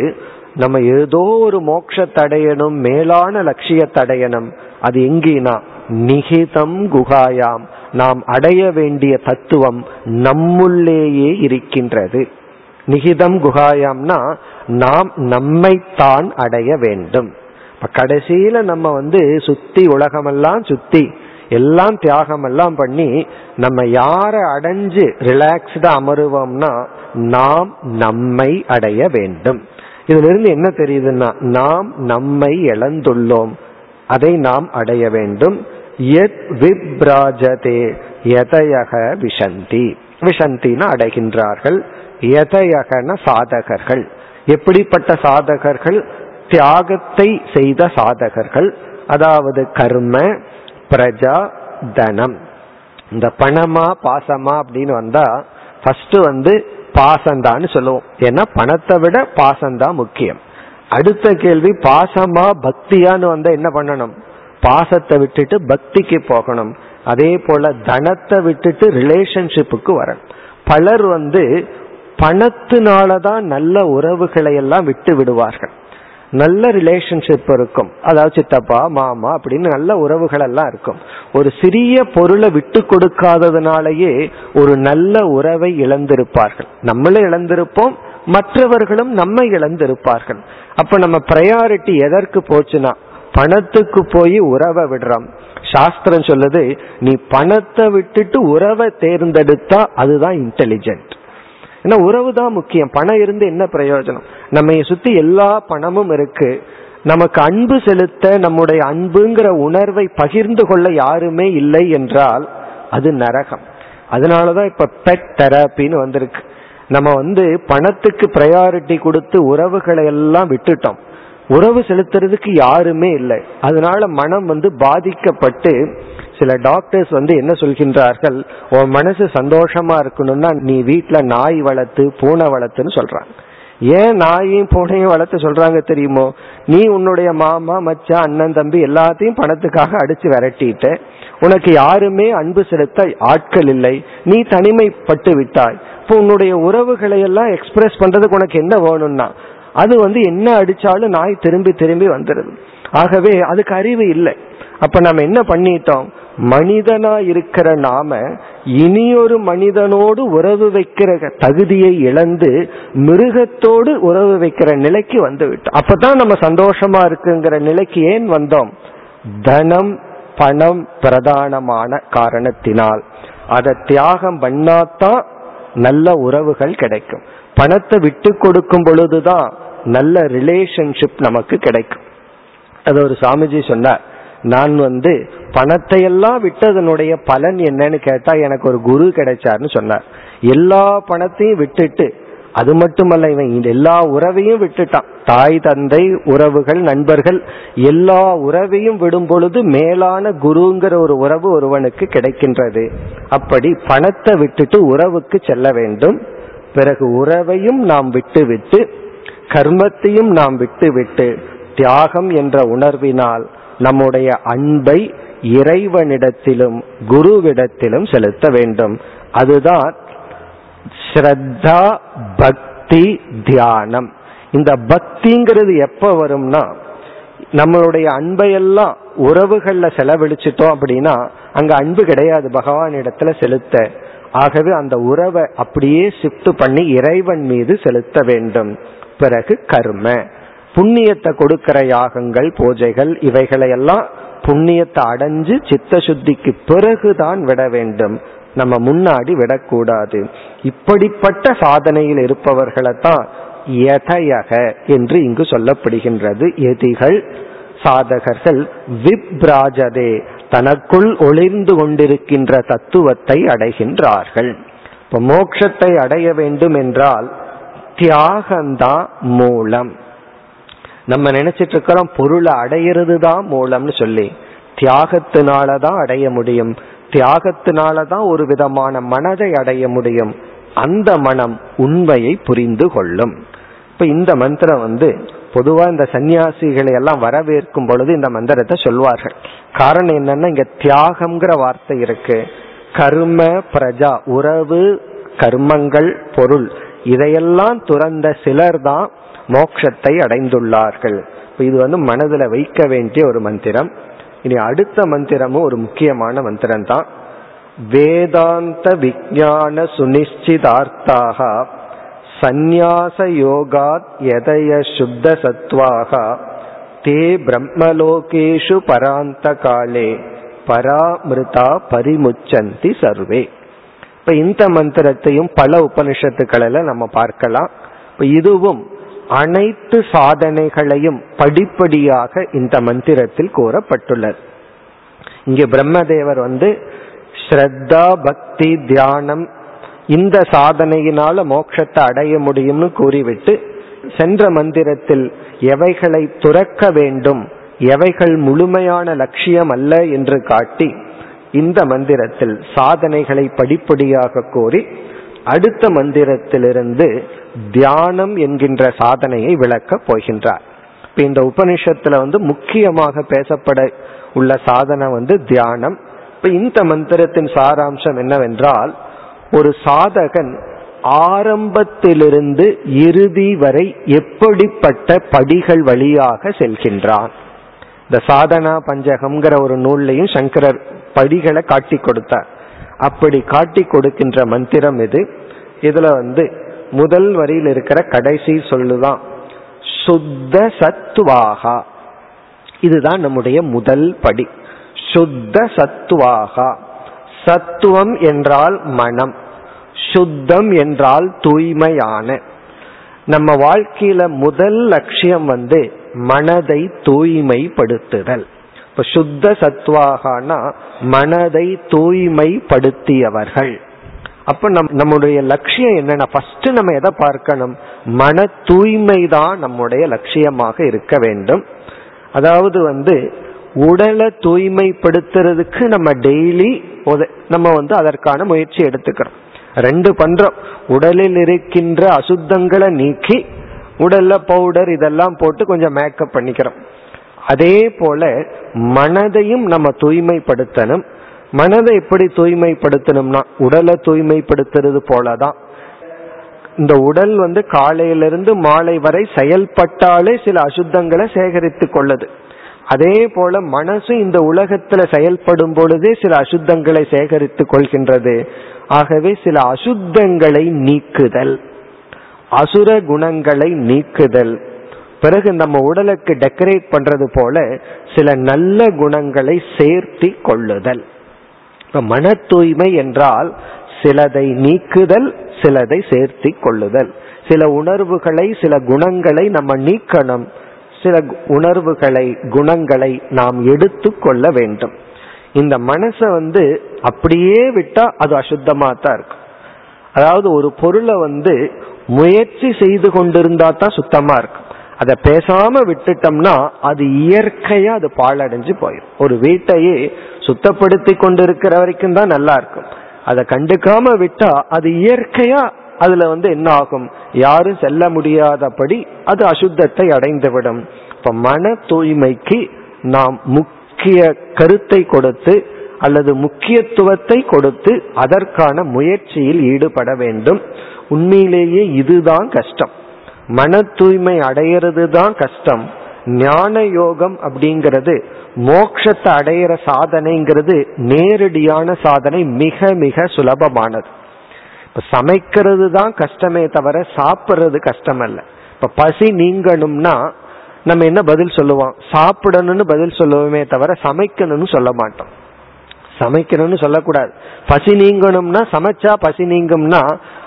நம்ம ஏதோ ஒரு மோட்சத்தடையணும், மேலான லட்சியத்தடையணும். அது எங்கினா நிகிதம் குகாயாம், நாம் அடைய வேண்டிய தத்துவம் நம்முள்ளேயே இருக்கின்றது. நிகிதம் குகாயாம்னா நாம் நம்மைத்தான் அடைய வேண்டும். கடைசியில நம்ம சுத்தி உலகமெல்லாம் சுத்தி எல்லாம் தியாகமெல்லாம் பண்ணி நம்ம யாரை அடைஞ்சு ரிலாக்ஸ்டா அமருவோம்னா நாம் நம்மை அடைய வேண்டும். இதுல இருந்து என்ன தெரியுதுன்னா நாம் நம்மை இழந்துள்ளோம், அதை நாம் அடைய வேண்டும். யத் விப்ராஜதே யதயக விசந்தி, விசந்தினா அடைகின்றார்கள். யதயகன சாதகர்கள், எப்படிப்பட்ட சாதகர்கள்? தியாகத்தை செய்த சாதகர்கள். அதாவது கர்ம பிரஜா தனம். இந்த பணமா பாசமா அப்படின்னு வந்தா ஃபர்ஸ்ட் பாசந்தான்னு சொல்லுவோம், ஏன்னா பணத்தை விட பாசந்தான் முக்கியம். அடுத்த கேள்வி பாசமா பக்தியான்னு வந்தா என்ன பண்ணணும்? பாசத்தை விட்டுட்டு பக்திக்கு போகணும். அதே போல தனத்தை விட்டுட்டு ரிலேஷன்ஷிப்புக்கு வரணும். பலர் பணத்தினாலதான் நல்ல உறவுகளை எல்லாம் விட்டு விடுவார்கள். நல்ல ரிலேஷன்ஷிப் இருக்கும், அதாவது சித்தப்பா மாமா அப்படின்னு நல்ல உறவுகள் எல்லாம் இருக்கும். ஒரு சிறிய பொருளை விட்டு கொடுக்காததுனாலேயே ஒரு நல்ல உறவை இழந்திருப்பார்கள். நம்மளும் இழந்திருப்போம், மற்றவர்களும் நம்மை இழந்திருப்பார்கள். அப்ப நம்ம பிரையாரிட்டி எதற்கு போச்சுன்னா பணத்துக்கு போய் உறவை விடுறோம். சாஸ்திரம் சொல்லுது, நீ பணத்தை விட்டுட்டு உறவை தேர்ந்தெடுத்தா அதுதான் இன்டெலிஜென்ட். ஏன்னா உறவு தான் முக்கியம், பணம் இருந்து என்ன பிரயோஜனம்? நம்ம சுத்தி எல்லா பணமும் இருக்கு, நமக்கு அன்பு செலுத்த, நம்முடைய அன்புங்கிற உணர்வை பகிர்ந்து கொள்ள யாருமே இல்லை என்றால் அது நரகம். அதனாலதான் இப்ப பெட் தெரப்பின்னு வந்திருக்கு. நம்ம பணத்துக்கு ப்ரையாரிட்டி கொடுத்து உறவுகளை எல்லாம் விட்டுட்டோம், உறவு செலுத்துறதுக்கு யாருமே இல்லை. அதனால மனம் பாதிக்கப்பட்டு சில டாக்டர்ஸ் என்ன சொல்கின்றார்கள், உன் மனசு சந்தோஷமா இருக்கணும்னா நீ வீட்டுல நாய் வளர்த்து பூனை வளர்த்துன்னு சொல்றாங்க. ஏன் நாயையும் பூனையும் வளர்த்து சொல்றாங்க தெரியுமோ? நீ உன்னுடைய மாமா மச்சான் அண்ணன் தம்பி எல்லாத்தையும் பணத்துக்காக அடிச்சு விரட்டிட்டு உனக்கு யாருமே அன்பு செலுத்த ஆட்கள் இல்லை, நீ தனிமைப்பட்டு விட்டாய். இப்போ உன்னுடைய உறவுகளை எல்லாம் எக்ஸ்பிரஸ் பண்றதுக்கு உனக்கு என்ன வேணும்னா அது என்ன அடிச்சாலும் நாய் திரும்பி திரும்பி வந்துடுது. ஆகவே அதுக்கு அறிவு இல்லை. அப்ப நம்ம என்ன பண்ணிட்டோம், மனிதனா இருக்கிற நாம இனியொரு மனிதனோடு உறவு வைக்கிற தகுதியை இழந்து மிருகத்தோடு உறவு வைக்கிற நிலைக்கு வந்து விட்டோம். அப்பதான் நம்ம சந்தோஷமா இருக்குங்கிற நிலைக்கு ஏன் வந்தோம்? தனம் பணம் பிரதானமான காரணத்தினால். அதை தியாகம் பண்ணாதான் நல்ல உறவுகள் கிடைக்கும். பணத்தை விட்டு கொடுக்கும் பொழுதுதான் நல்ல ரிலேஷன்ஷிப் நமக்கு கிடைக்கும். அது ஒரு சாமிஜி சொன்னார், நான் பணத்தை எல்லாம் விட்டதனுடைய பலன் என்னன்னு கேட்டா எனக்கு ஒரு குரு கிடைச்சாருன்னு சொன்னார். எல்லா பணத்தையும் விட்டுட்டு அது மட்டுமல்ல, இவன் எல்லா உறவையும் விட்டுட்டான். தாய் தந்தை உறவுகள் நண்பர்கள் எல்லா உறவையும் விடும் பொழுது மேலான குருங்கிற ஒரு உறவு ஒருவனுக்கு கிடைக்கின்றது. அப்படி பணத்தை விட்டுட்டு உறவுக்கு செல்ல வேண்டும். பிறகு உறவையும் நாம் விட்டுவிட்டு கர்மத்தையும் நாம் விட்டுவிட்டு தியாகம் என்ற உணர்வினால் நம்முடைய அன்பை இறைவனிடத்திலும் குருவிடத்திலும் செலுத்த வேண்டும். அதுதான் ஸ்ரத்தா, பக்தி, தியானம். இந்த பக்திங்கிறது எப்ப வரும்னா, நம்மளுடைய அன்பையெல்லாம் உறவுகள்ல செலவழிச்சிட்டோம் அப்படின்னா அங்க அன்பு கிடையாது பகவான் இடத்துல செலுத்த. ஆகவே அந்த உறவை அப்படியே ஷிஃப்ட் பண்ணி இறைவன் மீது செலுத்த வேண்டும். பிறகு கர்ம, புண்ணியத்தை கொடுக்கிற யாகங்கள், பூஜைகள், இவைகளையெல்லாம் புண்ணியத்தை அடைஞ்சு சித்த சுத்திக்கு பிறகுதான் விட வேண்டும். நம்ம முன்னாடி விடக்கூடாது. இப்படிப்பட்ட சாதனையில் இருப்பவர்களைத்தான் யதயக என்று இங்கு சொல்லப்படுகின்றது. யதிகள் சாதகர்கள், விப்ராஜதே தனக்குள் ஒளிர்ந்து கொண்டிருக்கின்ற தத்துவத்தை அடைகின்றார்கள். இப்போ மோட்சத்தை அடைய வேண்டும் என்றால் தியாகம்தான் மூலம். நம்ம நினைச்சிட்டு இருக்கிறோம் பொருளை அடையிறது தான் மூலம்னு சொல்லி, தியாகத்தினாலதான் அடைய முடியும், தியாகத்தினாலதான் ஒரு விதமான மனதை அடைய முடியும். அந்த மனம் உண்மையை புரிந்து கொள்ளும். இப்ப இந்த மந்திரம் பொதுவா இந்த சன்னியாசிகளை எல்லாம் வரவேற்கும் பொழுது இந்த மந்திரத்தை சொல்வார்கள். காரணம் என்னன்னா, இங்க தியாகம்ங்கிற வார்த்தை இருக்கு. கர்ம பிரஜா, உறவு, கர்மங்கள், பொருள், இதையெல்லாம் துறந்த சிலர் தான் மோட்சத்தை அடைந்துள்ளார்கள். இது மனதில் வைக்க வேண்டிய ஒரு மந்திரம். இனி அடுத்த மந்திரமும் ஒரு முக்கியமான மந்திரம் தான். வேதாந்த விஞ்ஞான சுனிச்சிதார்த்தாக சந்நியாச யோகாத் யதய சுத்த சத்வாக தே பிரம்மலோகேஷு பராந்த காலே பராமிருதா பரிமுச்சந்தி சர்வே. இப்ப இந்த மந்திரத்தையும் பல உபனிஷத்துக்களில் நம்ம பார்க்கலாம். இப்போ இதுவும் அனைத்து சாதனைகளையும் படிப்படியாக இந்த மந்திரத்தில் கூறப்பட்டுள்ளது. இங்கே பிரம்மதேவர் ஸ்ரத்தா, பக்தி, தியானம் இந்த சாதனையினால மோட்சத்தை அடைய முடியும்னு கூறிவிட்டு, சென்ற மந்திரத்தில் எவைகளை துறக்க வேண்டும், எவைகள் முழுமையான லட்சியம் அல்ல என்று காட்டி, இந்த மந்திரத்தில் சாதனைகளை படிப்படியாக கூறி, அடுத்த மந்திரத்திலிருந்து தியானம் என்கின்ற சாதனையை விளக்கப் போகின்றார். இப்ப இந்த உபனிஷத்துல முக்கியமாக பேசப்பட உள்ள சாதனை தியானம். இப்ப இந்த மந்திரத்தின் சாராம்சம் என்னவென்றால், ஒரு சாதகன் ஆரம்பத்திலிருந்து இறுதி வரை எப்படிப்பட்ட படிகள் வழியாக செல்கின்றான். இந்த சாதனா பஞ்சகம்ங்கிற ஒரு நூல்லையும் சங்கரர் படிகளை காட்டி கொடுத்தார். அப்படி காட்டி கொடுக்கின்ற மந்திரம் இது. இதுல முதல் வரியில் இருக்கிற கடைசி சொல்லுதான் சுத்த சத்வாகா. இதுதான் நம்முடைய முதல் படி, சுத்த சத்வாகா. சத்துவம் என்றால் மனம், சுத்தம் என்றால் தூய்மையான. நம்ம வாழ்க்கையில முதல் லட்சியம் மனதை தூய்மைப்படுத்துதல். இப்ப சுத்த சத்வாகானா மனதை தூய்மைப்படுத்தியவர்கள். அப்ப நம்முடைய லட்சியம் என்னன்னா, ஃபர்ஸ்ட் நம்ம எதை பார்க்கணும், மன தூய்மை தான் நம்முடைய லட்சியமாக இருக்க வேண்டும். அதாவது உடலை தூய்மைப்படுத்துறதுக்கு நம்ம டெய்லி நம்ம அதற்கான முயற்சி எடுத்துக்கிறோம். ரெண்டு பண்றோம், உடலில் இருக்கின்ற அசுத்தங்களை நீக்கி உடல்ல பவுடர் இதெல்லாம் போட்டு கொஞ்சம் மேக்கப் பண்ணிக்கிறோம். அதே போல மனதையும் நம்ம தூய்மைப்படுத்தணும். மனதை எப்படி தூய்மைப்படுத்தணும்னா, உடலை தூய்மைப்படுத்துறது போலதான். இந்த உடல் காலையிலிருந்து மாலை வரை செயல்பட்டாலே சில அசுத்தங்களை சேகரித்து கொள்ளுது. அதே போல மனசு இந்த உலகத்துல செயல்படும் பொழுதே சில அசுத்தங்களை சேகரித்து கொள்கின்றது. ஆகவே சில அசுத்தங்களை நீக்குதல், அசுர குணங்களை நீக்குதல். பிறகு நம்ம உடலுக்கு டெக்கரேட் பண்றது போல சில நல்ல குணங்களை சேர்த்தி கொள்ளுதல். இப்ப மன தூய்மை என்றால் சிலதை நீக்குதல், சிலதை சேர்த்தி கொள்ளுதல். சில உணர்வுகளை, சில குணங்களை நம்ம நீக்கணும், சில உணர்வுகளை, குணங்களை நாம் எடுத்து கொள்ள வேண்டும். இந்த மனசை அப்படியே விட்டா அது அசுத்தமா தான் இருக்கும். அதாவது ஒரு பொருளை முயற்சி செய்து கொண்டிருந்தா தான் சுத்தமா இருக்கும். அதை பேசாம விட்டுட்டோம்னா அது இயற்கையா அது பாழடைஞ்சு போயிடும். ஒரு வீட்டையே சுத்தப்படுத்தி கொண்டு இருக்கிற வரைக்கும் தான் நல்லா இருக்கும். அதை கண்டுக்காம விட்டா அது இயற்கையா அதுல என்ன ஆகும், யாரும் செல்ல முடியாதபடி அது அசுத்தத்தை அடைந்துவிடும். இப்ப மன தூய்மைக்கு நாம் முக்கிய கருத்தை கொடுத்து அல்லது முக்கியத்துவத்தை கொடுத்து அதற்கான முயற்சியில் ஈடுபட வேண்டும். உண்மையிலேயே இதுதான் கஷ்டம். மன தூய்மை அடையிறது தான் கஷ்டம். ஞான யோகம் அப்படிங்கிறது மோட்சத்தை அடையிற சாதனைங்கிறது நேரடியான சாதனை, மிக மிக சுலபமானது. இப்ப சமைக்கிறது தான் கஷ்டமே தவிர சாப்பிட்றது கஷ்டம் அல்ல. இப்ப பசி நீங்கணும்னா நம்ம என்ன பதில் சொல்லுவோம்? சாப்பிடணும்னு பதில் சொல்லுவோமே தவிர சமைக்கணும்னு சொல்ல மாட்டோம். சமைக்கணும்னு சொல்லக்கூடாது. பசி நீங்கணும்னா சமைச்சா பசி நீங்கும்னா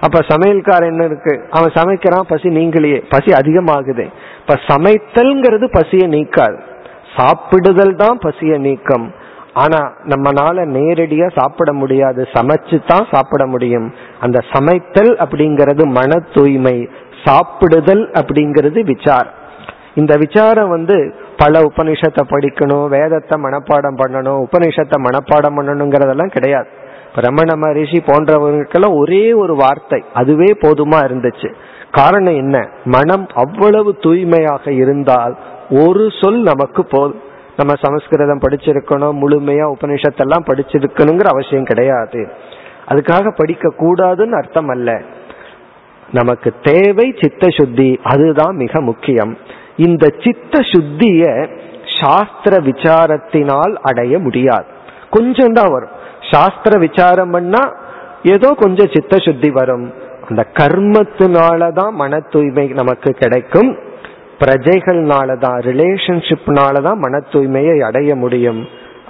அப்ப சமையல்கார என்ன இருக்கு, அவன் சமைக்கிறான் பசி நீங்களையே, பசி அதிகமாகுது. இப்ப சமைத்தல்ங்கிறது பசியை நீக்காது, சாப்பிடுதல் தான் பசியை நீக்கம். ஆனா நம்மளால நேரடியா சாப்பிட முடியாது, சமைச்சு தான் சாப்பிட முடியும். அந்த சமைத்தல் அப்படிங்கிறது மன தூய்மை, சாப்பிடுதல் அப்படிங்கிறது விசாரம். இந்த விசாரம் பல உபனிஷத்தை படிக்கணும், வேதத்தை மனப்பாடம் பண்ணணும், உபனிஷத்தை மனப்பாடம் பண்ணணுங்கிறதெல்லாம் கிடையாது. ரமண மகரிஷி போன்றவர்களுக்கெல்லாம் ஒரே ஒரு வார்த்தை அதுவே போதுமா இருந்துச்சு. காரணம் என்ன? மனம் அவ்வளவு தூய்மையாக இருந்தால் ஒரு சொல் நமக்கு போதும். நம்ம சமஸ்கிருதம் படிச்சிருக்கணும், முழுமையா உபனிஷத்தெல்லாம் படிச்சிருக்கணுங்கிற அவசியம் கிடையாது. அதுக்காக படிக்க கூடாதுன்னு அர்த்தம் அல்ல. நமக்கு தேவை சித்த சுத்தி, அதுதான் மிக முக்கியம். இந்த சித்த சுத்திய சாஸ்திர விசாரத்தினால் அடைய முடியாது. கொஞ்சம் தான் வரும். சாஸ்திர விசாரம் பண்ணா ஏதோ கொஞ்சம் சித்த சுத்தி வரும். அந்த கர்மத்தினாலதான் மன தூய்மை நமக்கு கிடைக்கும். பிரஜைகள்னாலதான், ரிலேஷன்ஷிப்னாலதான் மன தூய்மையை அடைய முடியும்.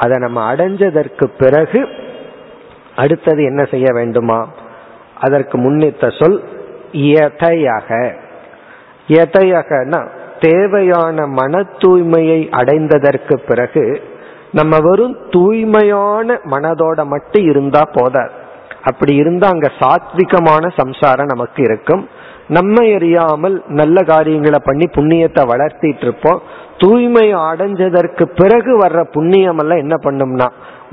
அதை நம்ம அடைஞ்சதற்கு பிறகு அடுத்தது என்ன செய்ய வேண்டுமா? அதற்கு முன்னித்த சொல் யதையாக. யதையாகனா தேவையான மன தூய்மையை அடைந்ததற்கு பிறகு நம்ம வெறும் தூய்மையான மனதோட மட்டும் இருந்தா போதாது. அப்படி இருந்தா அங்க சாத்விகமான சம்சாரம் நமக்கு இருக்கும். நம்ம எறியாமல் நல்ல காரியங்களை பண்ணி புண்ணியத்தை வளர்த்திட்டு இருப்போம். தூய்மையை அடைஞ்சதற்கு பிறகு வர்ற புண்ணியம் எல்லாம் என்ன பண்ணும்னா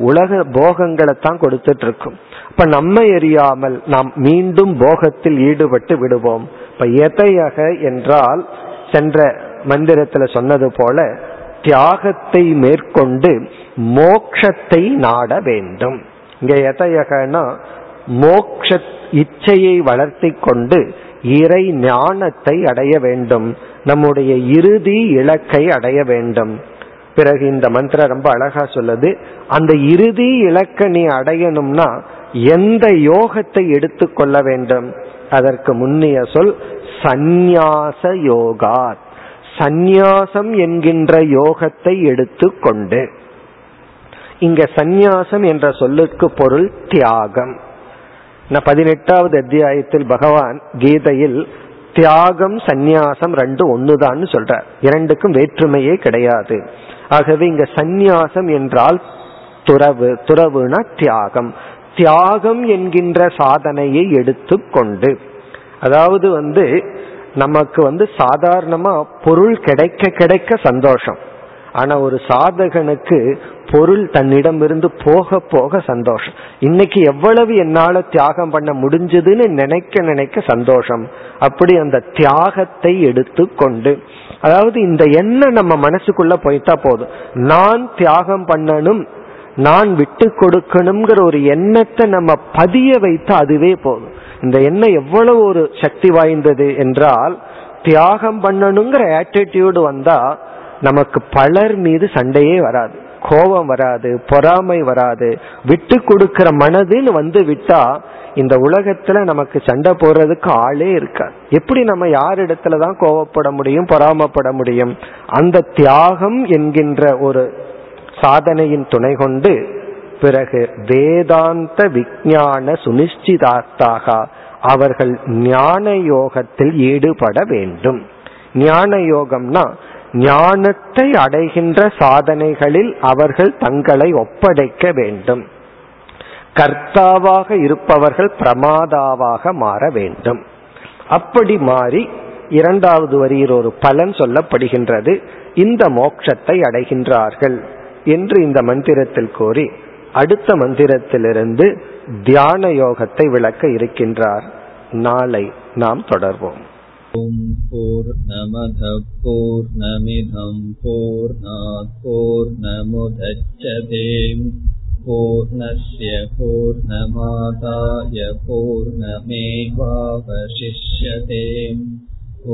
உலக போகங்களை தான் கொடுத்துட்டு இருக்கும். இப்ப நம்ம எறியாமல் நாம் மீண்டும் போகத்தில் ஈடுபட்டு விடுவோம். இப்ப எதையாக என்றால் சென்ற மந்திரத்துல சொன்னது போல தியாகத்தை மேற்கொண்டு மோட்சத்தை நாட வேண்டும். இங்க எதையகனா மோட்ச இச்சையை வளர்த்தி கொண்டு இறை ஞானத்தை அடைய வேண்டும், நம்முடைய இறுதி இலக்கை அடைய வேண்டும். பிறகு இந்த மந்திரம் ரொம்ப அழகா சொல்லுது, அந்த இறுதி இலக்கை நீ அடையணும்னா எந்த யோகத்தை எடுத்துக்கொள்ள வேண்டும்? அதற்கு முன்னிய சொல் சந்நியாச யோகா. சந்நியாசம் என்கின்ற யோகத்தை எடுத்துக்கொண்டு, இங்க சந்நியாசம் என்ற சொல்லுக்கு பொருள் தியாகம். 18வது அத்தியாயத்தில் பகவான் கீதையில் தியாகம் சந்நியாசம் ரெண்டு ஒண்ணுதான் சொல்றார். இரண்டுக்கும் வேற்றுமையே கிடையாது. ஆகவே இங்க சந்நியாசம் என்றால் துறவு, துறவுனா தியாகம். தியாகம் என்கின்ற சாதனையை எடுத்துக்கொண்டு, அதாவது நமக்கு சாதாரணமா பொருள் கிடைக்க கிடைக்க சந்தோஷம். ஆனா ஒரு சாதகனுக்கு பொருள் தன்னிடமிருந்து போக போக சந்தோஷம். இன்னைக்கு எவ்வளவு என்னால தியாகம் பண்ண முடிஞ்சதுன்னு நினைக்க நினைக்க சந்தோஷம். அப்படி அந்த தியாகத்தை எடுத்து கொண்டு, அதாவது இந்த எண்ணம் நம்ம மனசுக்குள்ள போயிட்டா போதும், நான் தியாகம் பண்ணணும், நான் விட்டு கொடுக்கணுங்கிற ஒரு எண்ணத்தை நம்ம பதிய வைத்தா அதுவே போதும். இந்த எண்ணம் எவ்வளவு ஒரு சக்தி வாய்ந்தது என்றால், தியாகம் பண்ணணுங்கிற ஆட்டிடியூடு வந்தா நமக்கு பலர் மீது சண்டையே வராது, கோபம் வராது, பொறாமை வராது. விட்டு கொடுக்கிற மனதுன்னு விட்டா இந்த உலகத்துல நமக்கு சண்டை போடுறதுக்கு ஆளே இருக்காது. எப்படி நம்ம யாரிடத்துலதான் கோபப்பட முடியும், பொறாமப்பட முடியும்? அந்த தியாகம் என்கின்ற ஒரு சாதனையின் துணை கொண்டு பிறகு வேதாந்த விஞ்ஞான சுனிச்சிதார்த்தாக அவர்கள் ஞான யோகத்தில் ஈடுபட வேண்டும். ஞான யோகம்னா ஞானத்தை அடைகின்ற சாதனைகளில் அவர்கள் தங்களை ஒப்படைக்க வேண்டும். கர்த்தாவாக இருப்பவர்கள் பிரமாதாவாக மாற வேண்டும். அப்படி மாறி இரண்டாவது வரியில் ஒரு பலன் சொல்லப்படுகின்றது, இந்த மோட்சத்தை அடைகின்றார்கள் என்று இந்த மந்திரத்தில் கோரி அடுத்த மந்திரத்திலிருந்து தியான யோகத்தை விளக்க இருக்கின்றார். நாளை நாம் தொடர்வோம். ஓம் பூர்ணமத் பூர்ணமிதம் பூர்ணாத் பூர்ணமுதச்யதே பூர்ணஸ்ய பூர்ணமாதாய பூர்ணமேவாவசிஷ்யதே.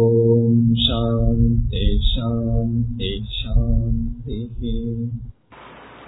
ஓம் சாந்தி சாந்தி சாந்தி.